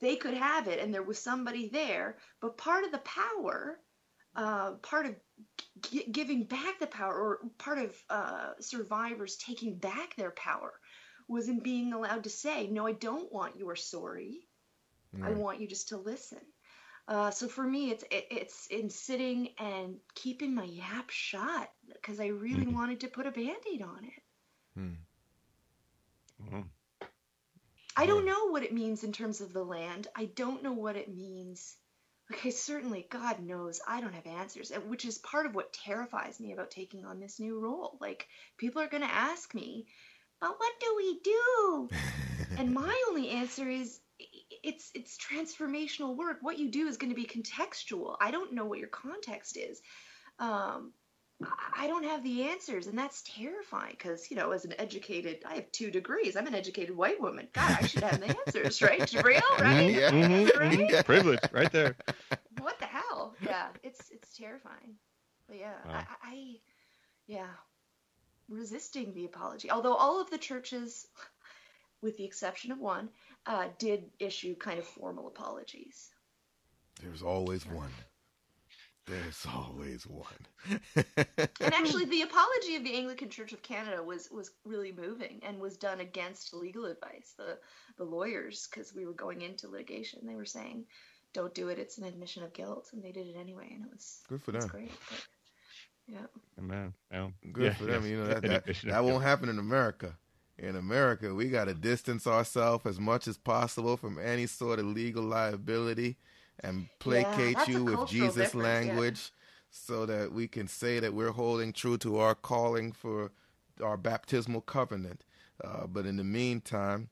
they could have it, and there was somebody there. But part of the power, part of giving back the power, or part of survivors taking back their power, was in being allowed to say, no, I don't want your sorry. I want you just to listen. So for me, it's in sitting and keeping my yap shut, because I really wanted to put a Band-Aid on it. I don't know what it means in terms of the land. I don't know what it means. Okay, certainly, God knows I don't have answers, which is part of what terrifies me about taking on this new role. Like, people are going to ask me, but what do we do? And my only answer is, it's transformational work. What you do is going to be contextual. I don't know what your context is. I don't have the answers, and that's terrifying because, you know, as an educated, I have 2 degrees. I'm an educated white woman. God, I should have the answers, right, Jabril? Right? Yeah. Right? Privilege, right there. What the hell? Yeah, it's terrifying. But yeah, wow. I resisting the apology. Although all of the churches, with the exception of one, did issue kind of formal apologies. There's always one. There's always one. And actually, the apology of the Anglican Church of Canada was really moving and was done against legal advice. The lawyers, because we were going into litigation, they were saying, don't do it. It's an admission of guilt. And they did it anyway. And it was good for them. Great. But, yeah. Man, good for them. You know, that won't happen in America. In America, we got to distance ourselves as much as possible from any sort of legal liability and placate you with Jesus language so that we can say that we're holding true to our calling for our baptismal covenant. But in the meantime,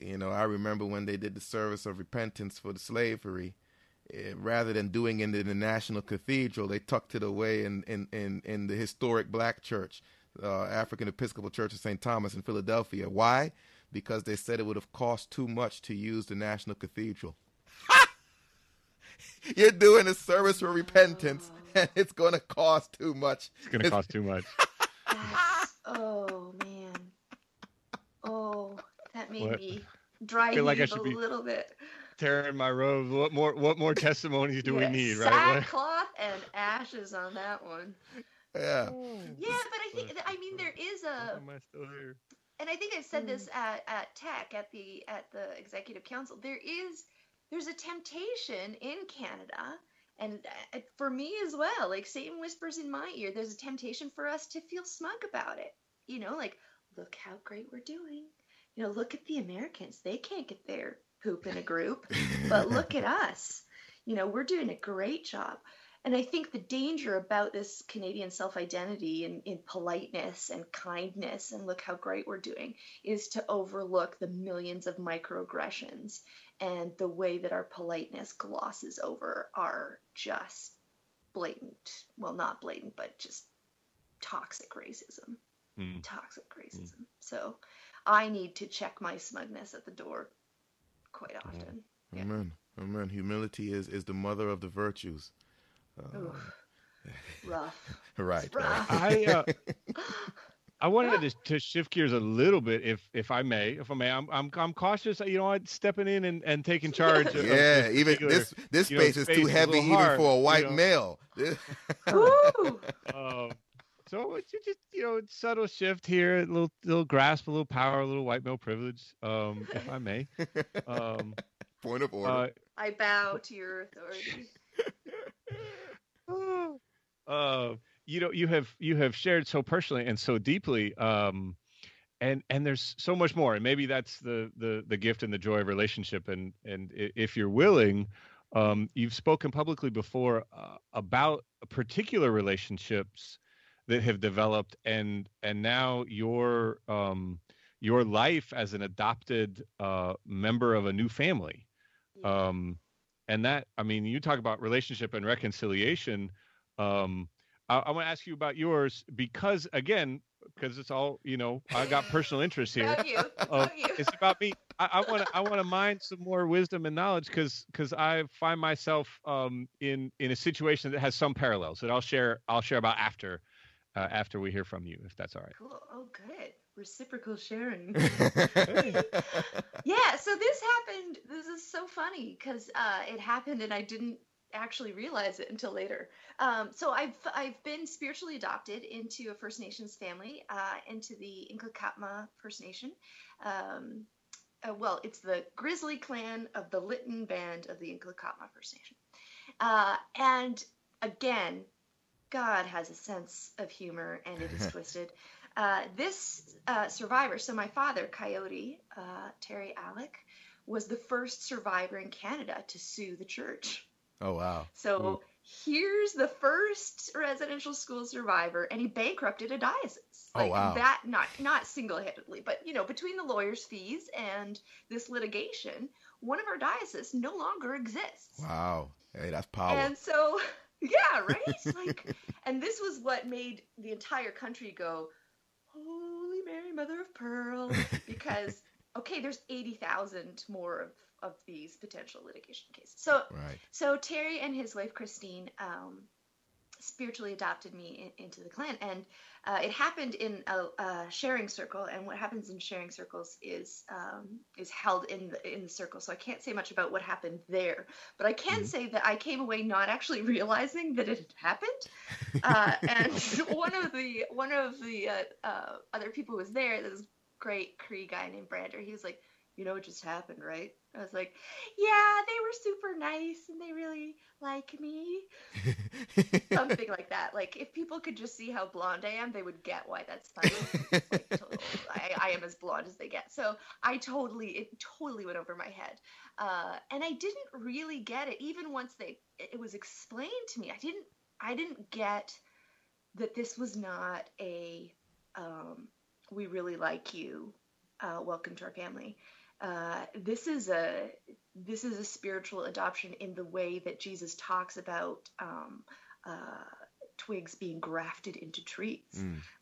you know, I remember when they did the service of repentance for the slavery rather than doing it in the National Cathedral, they tucked it away in the historic black church, African Episcopal Church of St. Thomas in Philadelphia. Why? Because they said it would have cost too much to use the National Cathedral. Ha! You're doing a service for repentance, and it's going to cost too much. It's going to cost too much. Oh, man. Oh, that made me dry heave like a little bit. Tearing my robe. What more testimonies do we need, right? Sackcloth and ashes on that one. Yeah. Oh. Yeah, but I think, I mean, there is a... Am I still here? And I think I've said this at TEC, at the Executive Council. There's a temptation in Canada, and for me as well, like Satan whispers in my ear, there's a temptation for us to feel smug about it. You know, like, look how great we're doing. You know, look at the Americans. They can't get their poop in a group, but look at us. You know, we're doing a great job. And I think the danger about this Canadian self-identity in politeness and kindness and look how great we're doing is to overlook the millions of microaggressions and the way that our politeness glosses over our just blatant, well, not blatant, but just toxic racism. Mm. Toxic racism. Mm. So I need to check my smugness at the door quite often. Yeah. Amen. Amen. Humility is the mother of the virtues. Rough. Right. Rough. Right. I wanted to shift gears a little bit, if I may. I'm cautious. You know, I'm stepping in and taking charge. Of even this space is too heavy even for a white male. So it's just it's subtle shift here, a little grasp, a little power, a little white male privilege, if I may. Point of order. I bow to your authority. You have shared so personally and so deeply, and there's so much more, and maybe that's the gift and the joy of relationship. And if you're willing, you've spoken publicly before about particular relationships that have developed, and now your life as an adopted member of a new family. And that, I mean, you talk about relationship and reconciliation. I want to ask you about yours because it's all, I got personal interest here. It's about me. I want to mine some more wisdom and knowledge because I find myself in a situation that has some parallels that I'll share about after we hear from you, if that's all right. Cool. Oh, good. Reciprocal sharing. Yeah, so this is so funny because it happened and I didn't actually realize it until later. So I've been spiritually adopted into a First Nations family, into the Nlaka'pamux First Nation. Well, it's the Grizzly Clan of the Lytton Band of the Nlaka'pamux First Nation. And again, God has a sense of humor and it is twisted. This survivor, so my father, Coyote, Terry Alec, was the first survivor in Canada to sue the church. Oh, wow. So here's the first residential school survivor, and he bankrupted a diocese. Like, oh, wow. That, not single-handedly, but, between the lawyer's fees and this litigation, one of our dioceses no longer exists. Wow. Hey, that's power. And so, yeah, right? Like, and this was what made the entire country go, Holy Mary, Mother of Pearl, because, there's 80,000 more of these potential litigation cases. So, right. So Terry and his wife, Christine, spiritually adopted me into the clan. And it happened in a sharing circle. And what happens in sharing circles is held in the circle. So I can't say much about what happened there. But I can say that I came away not actually realizing that it had happened. And one of the other people who was there, this great Cree guy named Brander, he was like, what just happened, right? I was like, yeah, they were super nice and they really like me. Something like that. Like, if people could just see how blonde I am, they would get why that's funny. Like, total, I am as blonde as they get. So it totally went over my head. And I didn't really get it. Even once it was explained to me, I didn't get that this was not we really like you welcome to our family. This is a spiritual adoption in the way that Jesus talks about twigs being grafted into trees.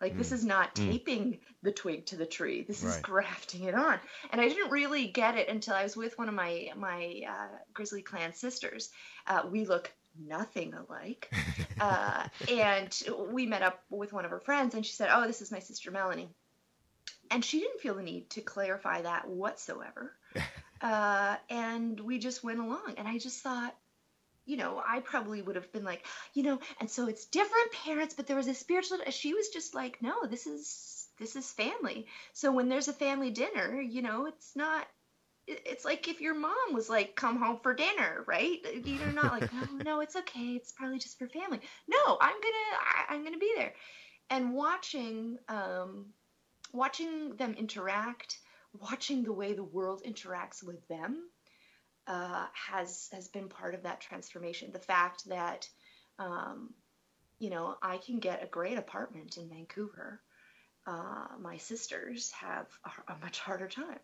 This is not taping the twig to the tree. This is grafting it on. And I didn't really get it until I was with one of my Grizzly Clan sisters. We look nothing alike. And we met up with one of her friends, and she said, "Oh, this is my sister Melanie." And she didn't feel the need to clarify that whatsoever. And we just went along. And I just thought, I probably would have been like, and so it's different parents, but there was a spiritual, she was just like, no, this is family. So when there's a family dinner, it's like if your mom was like, come home for dinner, right? You're not like, oh, no, it's okay. It's probably just for family. No, I'm going to be there. And watching them interact, watching the way the world interacts with them, has been part of that transformation. The fact that, I can get a great apartment in Vancouver. My sisters have a much harder time.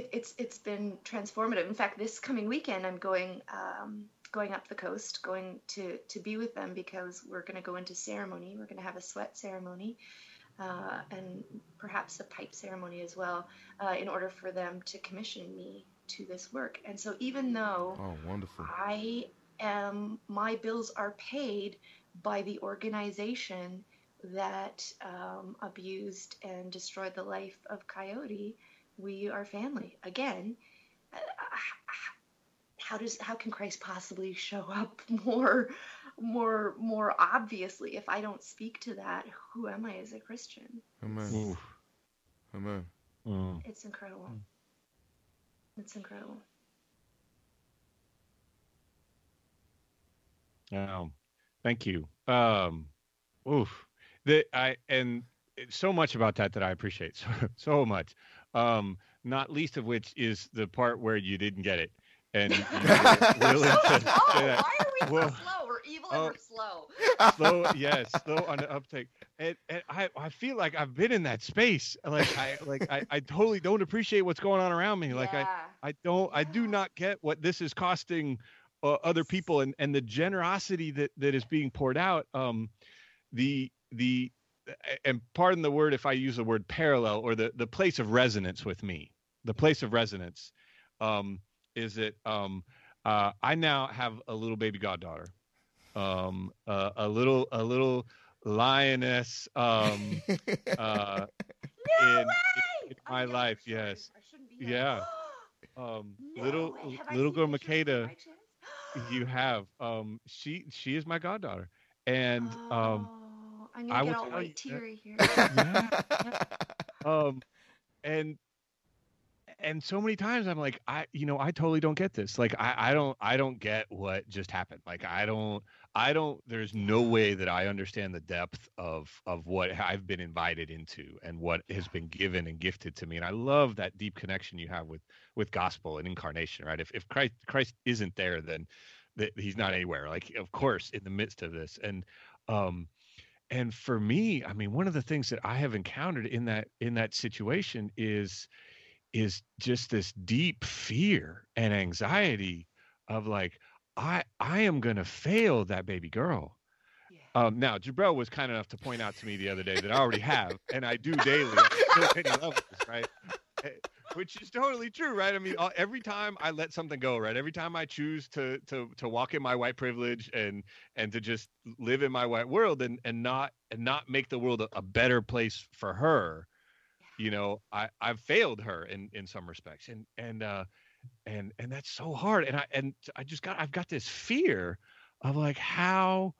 It's been transformative. In fact, this coming weekend, I'm going up the coast, going to be with them, because we're going to go into ceremony. We're going to have a sweat ceremony, and perhaps a pipe ceremony as well, in order for them to commission me to this work. And so even though my bills are paid by the organization that abused and destroyed the life of Coyote, we are family. Again, how can Christ possibly show up more obviously if I don't speak to that? Who am I as a Christian? Amen. It's incredible. It's incredible. Thank you. And so much about that I appreciate so much. Not least of which is the part where you didn't get it. And why are we so slow? We're evil and we're slow. Slow on the uptake. And I feel like I've been in that space. I totally don't appreciate what's going on around me. I do not get what this is costing other people and the generosity that is being poured out. And pardon the word if I use the word parallel, or the place of resonance with me. The place of resonance is that I now have a little baby goddaughter, a little lioness in my life. Yes. Yeah. Little girl Makeda, you have. She is my goddaughter. And I'm gonna get all like teary here. And so many times I'm like, I totally don't get this. Like, I don't get what just happened. Like, I don't, there's no way that I understand the depth of what I've been invited into and what has been given and gifted to me. And I love that deep connection you have with gospel and incarnation, right? If Christ isn't there, then he's not anywhere. Like, of course, in the midst of this. And for me, I mean, one of the things that I have encountered in that situation is just this deep fear and anxiety of like, I am going to fail that baby girl. Yeah. Now, Jabril was kind enough to point out to me the other day that I already have, and I do daily, so many levels, right? Which is totally true, right? I mean, every time I let something go, right? Every time I choose to walk in my white privilege and to just live in my white world and not make the world a better place for her, I've failed her in some respects, and that's so hard. I've got this fear of like how,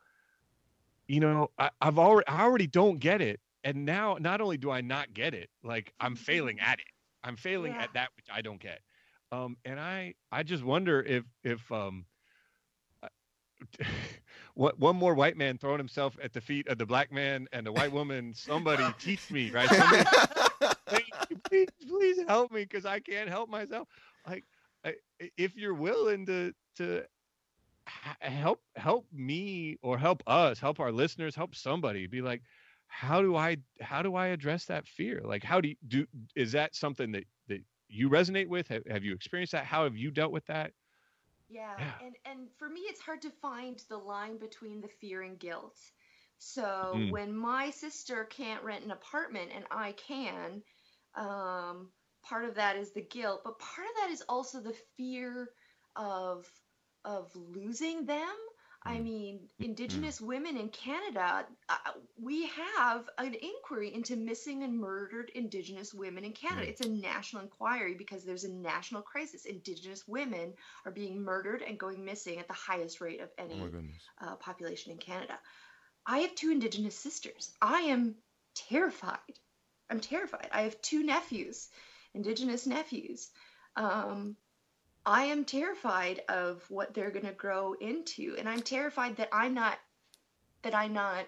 I already don't get it, and now not only do I not get it, like I'm failing at it. I'm failing at that which I don't get, and I just wonder if one more white man throwing himself at the feet of the black man and the white woman. Somebody teach me, right? Please help me, because I can't help myself. Like, if you're willing to help me or help us, help our listeners, help somebody, be like, how do I address that fear? Like, how do you do? Is that something that you resonate with? Have you experienced that? How have you dealt with that? Yeah. And for me, it's hard to find the line between the fear and guilt. So when my sister can't rent an apartment and I can, part of that is the guilt, but part of that is also the fear of losing them. I mean, Indigenous women in Canada, we have an inquiry into missing and murdered Indigenous women in Canada. It's a national inquiry because there's a national crisis. Indigenous women are being murdered and going missing at the highest rate of any population in Canada. I have two Indigenous sisters. I am terrified. I'm terrified. I have two nephews, Indigenous nephews. I am terrified of what they're going to grow into, and I'm terrified that I'm not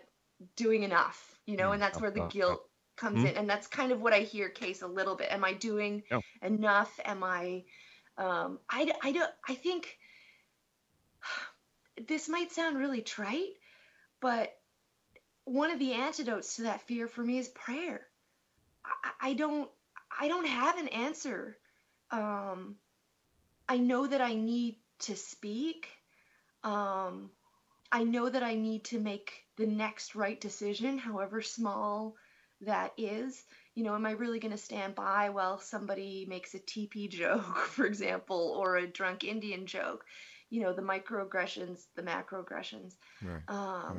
doing enough, you know, and that's where the guilt comes in. And that's kind of what I hear Case a little bit. Am I doing enough? Am I, I think this might sound really trite, but one of the antidotes to that fear for me is prayer. I don't have an answer. I know that I need to speak. I know that I need to make the next right decision, however small that is. You know, am I really going to stand by while somebody makes a TP joke, for example, or a drunk Indian joke? You know, the microaggressions, the macroaggressions. Right.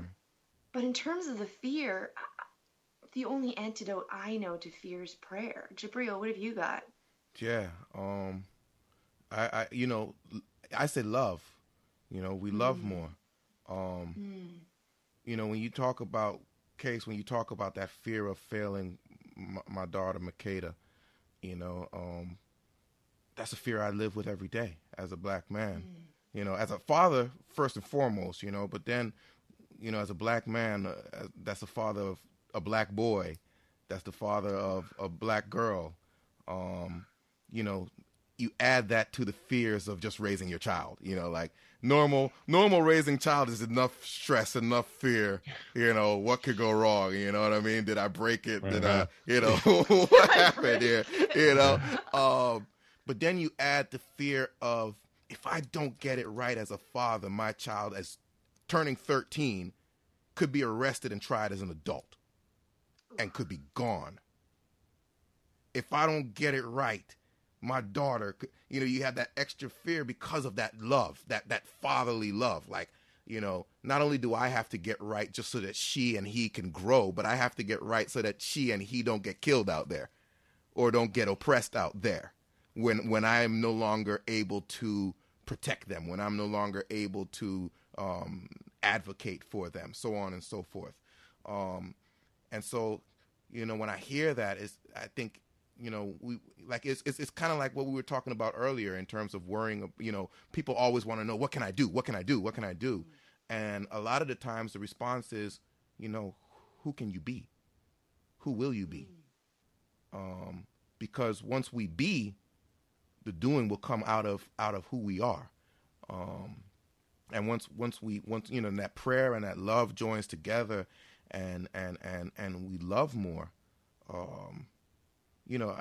But in terms of the fear, the only antidote I know to fear is prayer. Jabril, what have you got? Yeah. I you know, I say love, you know, we love more. You know, when you talk about Case, when you talk about that fear of failing my daughter, Makeda, you know, that's a fear I live with every day as a black man, you know, as a father, first and foremost, you know, but then, you know, as a black man, that's the father of a black boy. That's the father of a black girl. You know, you add that to the fears of just raising your child, you know, like normal raising child is enough stress, enough fear, you know, what could go wrong? You know what I mean? Did I break it? Did I, you know, what happened here? You know? But then you add the fear of, if I don't get it right as a father, my child as turning 13 could be arrested and tried as an adult and could be gone. If I don't get it right, my daughter, you know, you have that extra fear because of that love, that fatherly love. Like, you know, not only do I have to get right just so that she and he can grow, but I have to get right so that she and he don't get killed out there or don't get oppressed out there when I'm no longer able to protect them, when I'm no longer able to advocate for them, so on and so forth. And so, you know, when I hear that, I think, you know, we like it's kind of like what we were talking about earlier in terms of worrying. You know, people always want to know, what can I do? What can I do? What can I do? And a lot of the times the response is, you know, who can you be? Who will you be? Because once we be, the doing will come out of who we are. And once you know, that prayer and that love joins together, and we love more. You know,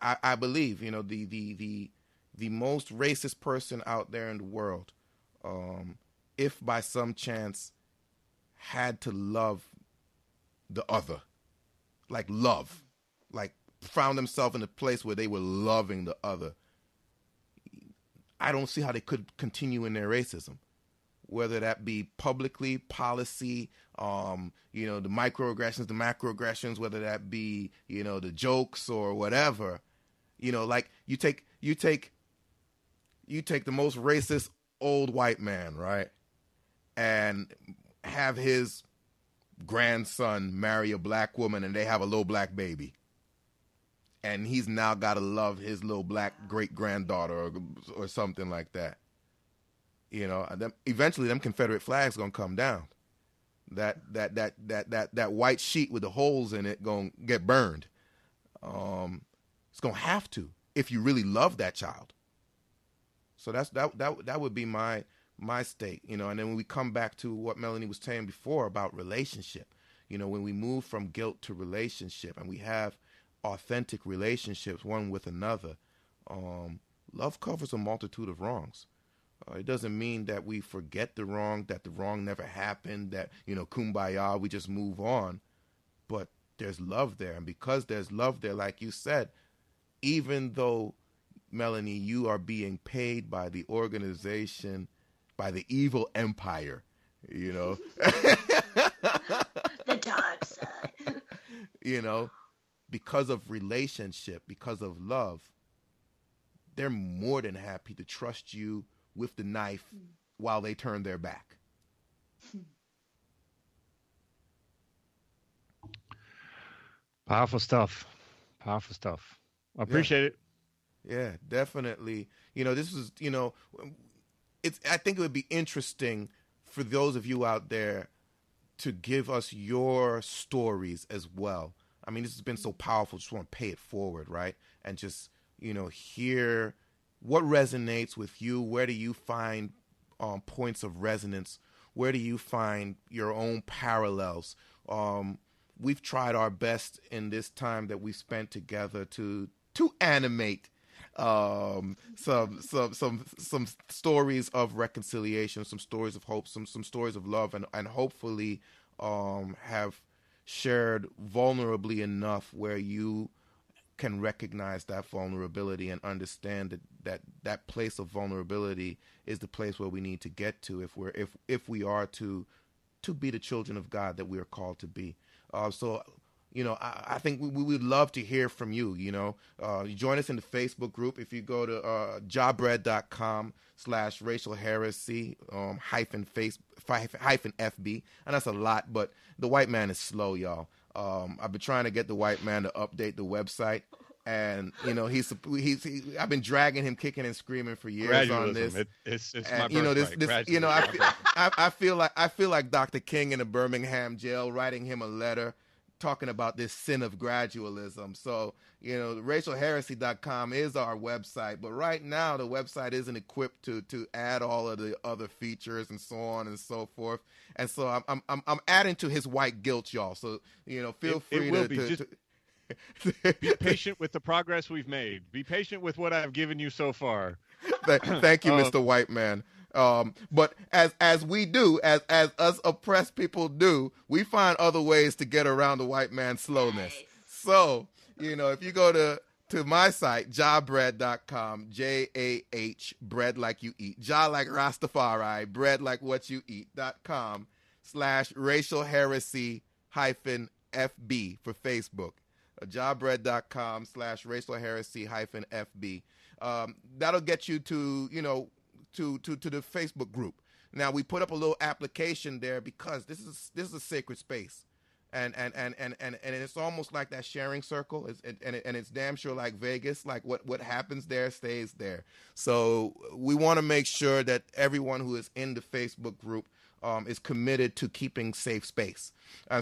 I believe, you know, the most racist person out there in the world, if by some chance had to love the other, like love, like found themselves in a place where they were loving the other, I don't see how they could continue in their racism, whether that be publicly, policy, you know, the microaggressions, the macroaggressions, whether that be, you know, the jokes or whatever. You know, like you take the most racist old white man, right, and have his grandson marry a black woman, and they have a little black baby, and he's now got to love his little black great granddaughter or something like that. You know, eventually them Confederate flags gonna come down. That white sheet with the holes in it gonna get burned. It's gonna have to if you really love that child. So that would be my stake, you know. And then when we come back to what Melanie was saying before about relationship, You know, when we move from guilt to relationship and we have authentic relationships one with another, love covers a multitude of wrongs. It doesn't mean that we forget the wrong, that the wrong never happened, that, you know, kumbaya, we just move on. But there's love there. And because there's love there, like you said, even though, Melanie, you are being paid by the organization, by the evil empire, you know. The dark side. You know, because of relationship, because of love, they're more than happy to trust you with the knife while they turn their back. Powerful stuff. Powerful stuff. I appreciate it. Yeah, definitely. You know, this is, you know, it's, I think it would be interesting for those of you out there to give us your stories as well. I mean, this has been so powerful. Just want to pay it forward, right? And just, you know, hear what resonates with you. Where do you find points of resonance? Where do you find your own parallels? We've tried our best in this time that we spent together to animate some stories of reconciliation, some stories of hope, some stories of love, and hopefully have shared vulnerably enough where you can recognize that vulnerability and understand that place of vulnerability is the place where we need to get to if we are to be the children of God that we are called to be. So, you know, I think we would love to hear from you. You know, you join us in the Facebook group. If you go to jawbread.com/racial heresy -FB, and that's a lot, but the white man is slow, y'all. I've been trying to get the white man to update the website, and you know he's I've been dragging him kicking and screaming for years on this. It's and, my birthright. You know this you know I feel like Dr. King in a Birmingham jail writing him a letter talking about this sin of gradualism. So, you know, racialheresy.com is our website, but right now the website isn't equipped to add all of the other features and so on and so forth. And so I'm adding to his white guilt, y'all. So, you know, feel free to be patient with the progress we've made. Be patient with what I've given you so far. Thank you, Mr. White Man. But as we do, as us oppressed people do, we find other ways to get around the white man's slowness. Nice. So, you know, if you go to my site, jawbread.com, J-A-H, bread like you eat, jaw like Rastafari, bread like what you eat.com /racial heresy -FB for Facebook, jawbread.com/racial heresy -FB. That'll get you to, you know, to the Facebook group. Now we put up a little application there because this is a sacred space, and it's almost like that sharing circle. It's damn sure like Vegas. Like what happens there stays there. So we want to make sure that everyone who is in the Facebook group is committed to keeping safe space.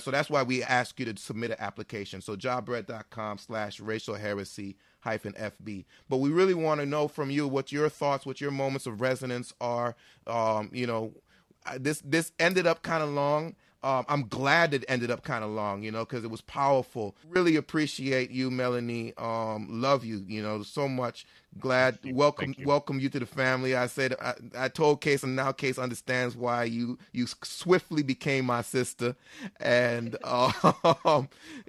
So that's why we ask you to submit an application. So jawbread.com/racialheresy-FB. But we really want to know from you what your thoughts, what your moments of resonance are. You know, this ended up kind of long. I'm glad it ended up kind of long, you know, because it was powerful. Really appreciate you, Melanie. Love you, you know, so much. Glad. Welcome you to the family. I said, I told Case, and now Case understands why you swiftly became my sister. And,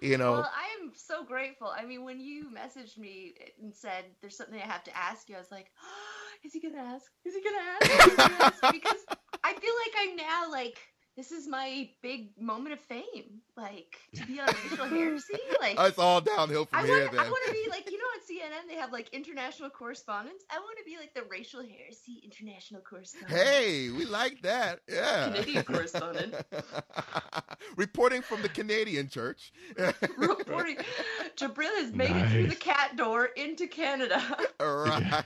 you know. Well, I am so grateful. I mean, when you messaged me and said, there's something I have to ask you, I was like, oh, is he going to ask? Is he going to ask? Is he gonna ask? Because I feel like I'm now like, this is my big moment of fame, like, to be on Racial Heresy. Like, it's all downhill from here, then. I want to be, like, you know, on CNN, they have, like, international correspondents. I want to be, like, the Racial Heresy international correspondent. Hey, we like that, yeah. Canadian correspondent. Reporting from the Canadian church. Reporting. Jabril has made it through the cat door into Canada. All right.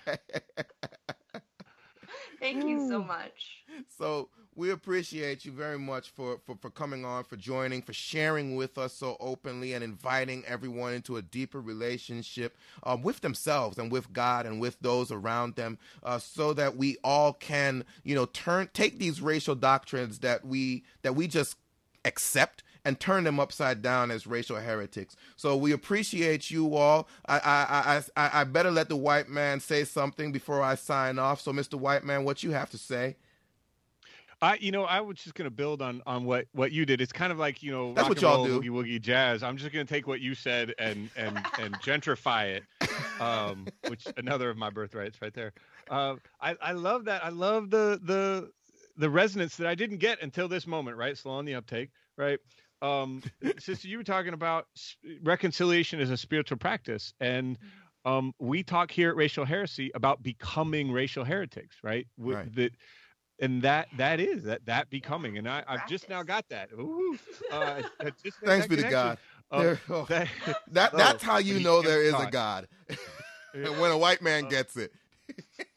Thank you so much. So we appreciate you very much for coming on, for joining, for sharing with us so openly and inviting everyone into a deeper relationship with themselves and with God and with those around them so that we all can, you know, take these racial doctrines that we just accept and turn them upside down as racial heretics. So we appreciate you all. I better let the white man say something before I sign off. So, Mr. White Man, what you have to say? I was just going to build on what you did. It's kind of like, that's rock what y'all do, woogie jazz. I'm just going to take what you said and gentrify it, which another of my birthrights right there. I love that. I love the resonance that I didn't get until this moment, right? Slow on the uptake, right? Sister, you were talking about reconciliation as a spiritual practice, and we talk here at Racial Heresy about becoming racial heretics, right? Right. That becoming, and I've just now got that. Ooh, just thanks be to God. That's how you know there is a God, and when a white man gets it.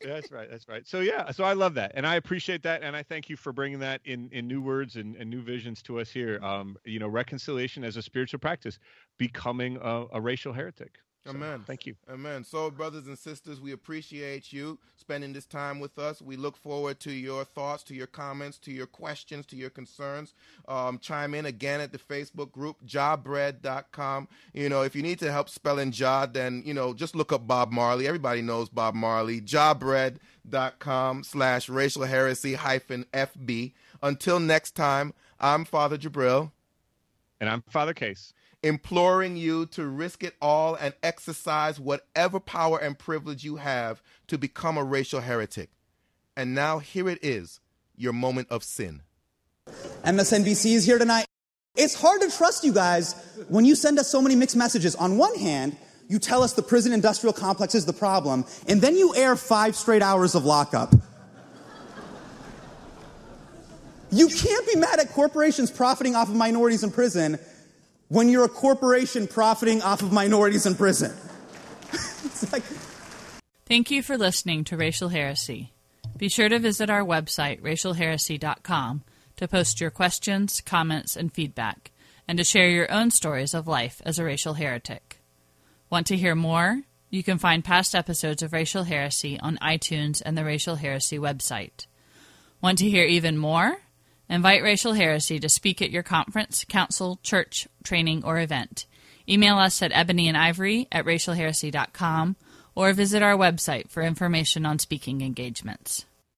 That's right. So I love that, and I appreciate that, and I thank you for bringing that in new words and new visions to us here. Reconciliation as a spiritual practice, becoming a racial heretic. So, amen. Thank you. Amen. So, brothers and sisters, we appreciate you spending this time with us. We look forward to your thoughts, to your comments, to your questions, to your concerns. Chime in again at the Facebook group, jawbread.com. If you need to help spelling jaw, then, just look up Bob Marley. Everybody knows Bob Marley. jawbread.com/racialheresy-FB. Until next time, I'm Father Jabril. And I'm Father Case, imploring you to risk it all and exercise whatever power and privilege you have to become a racial heretic. And now here it is, your moment of sin. MSNBC is here tonight. It's hard to trust you guys when you send us so many mixed messages. On one hand, you tell us the prison industrial complex is the problem, and then you air 5 straight hours of lockup. You can't be mad at corporations profiting off of minorities in prison when you're a corporation profiting off of minorities in prison. It's like... Thank you for listening to Racial Heresy. Be sure to visit our website, racialheresy.com, to post your questions, comments, and feedback, and to share your own stories of life as a racial heretic. Want to hear more? You can find past episodes of Racial Heresy on iTunes and the Racial Heresy website. Want to hear even more? Invite Racial Heresy to speak at your conference, council, church, training, or event. Email us at ebonyandivory@racialheresy.com or visit our website for information on speaking engagements.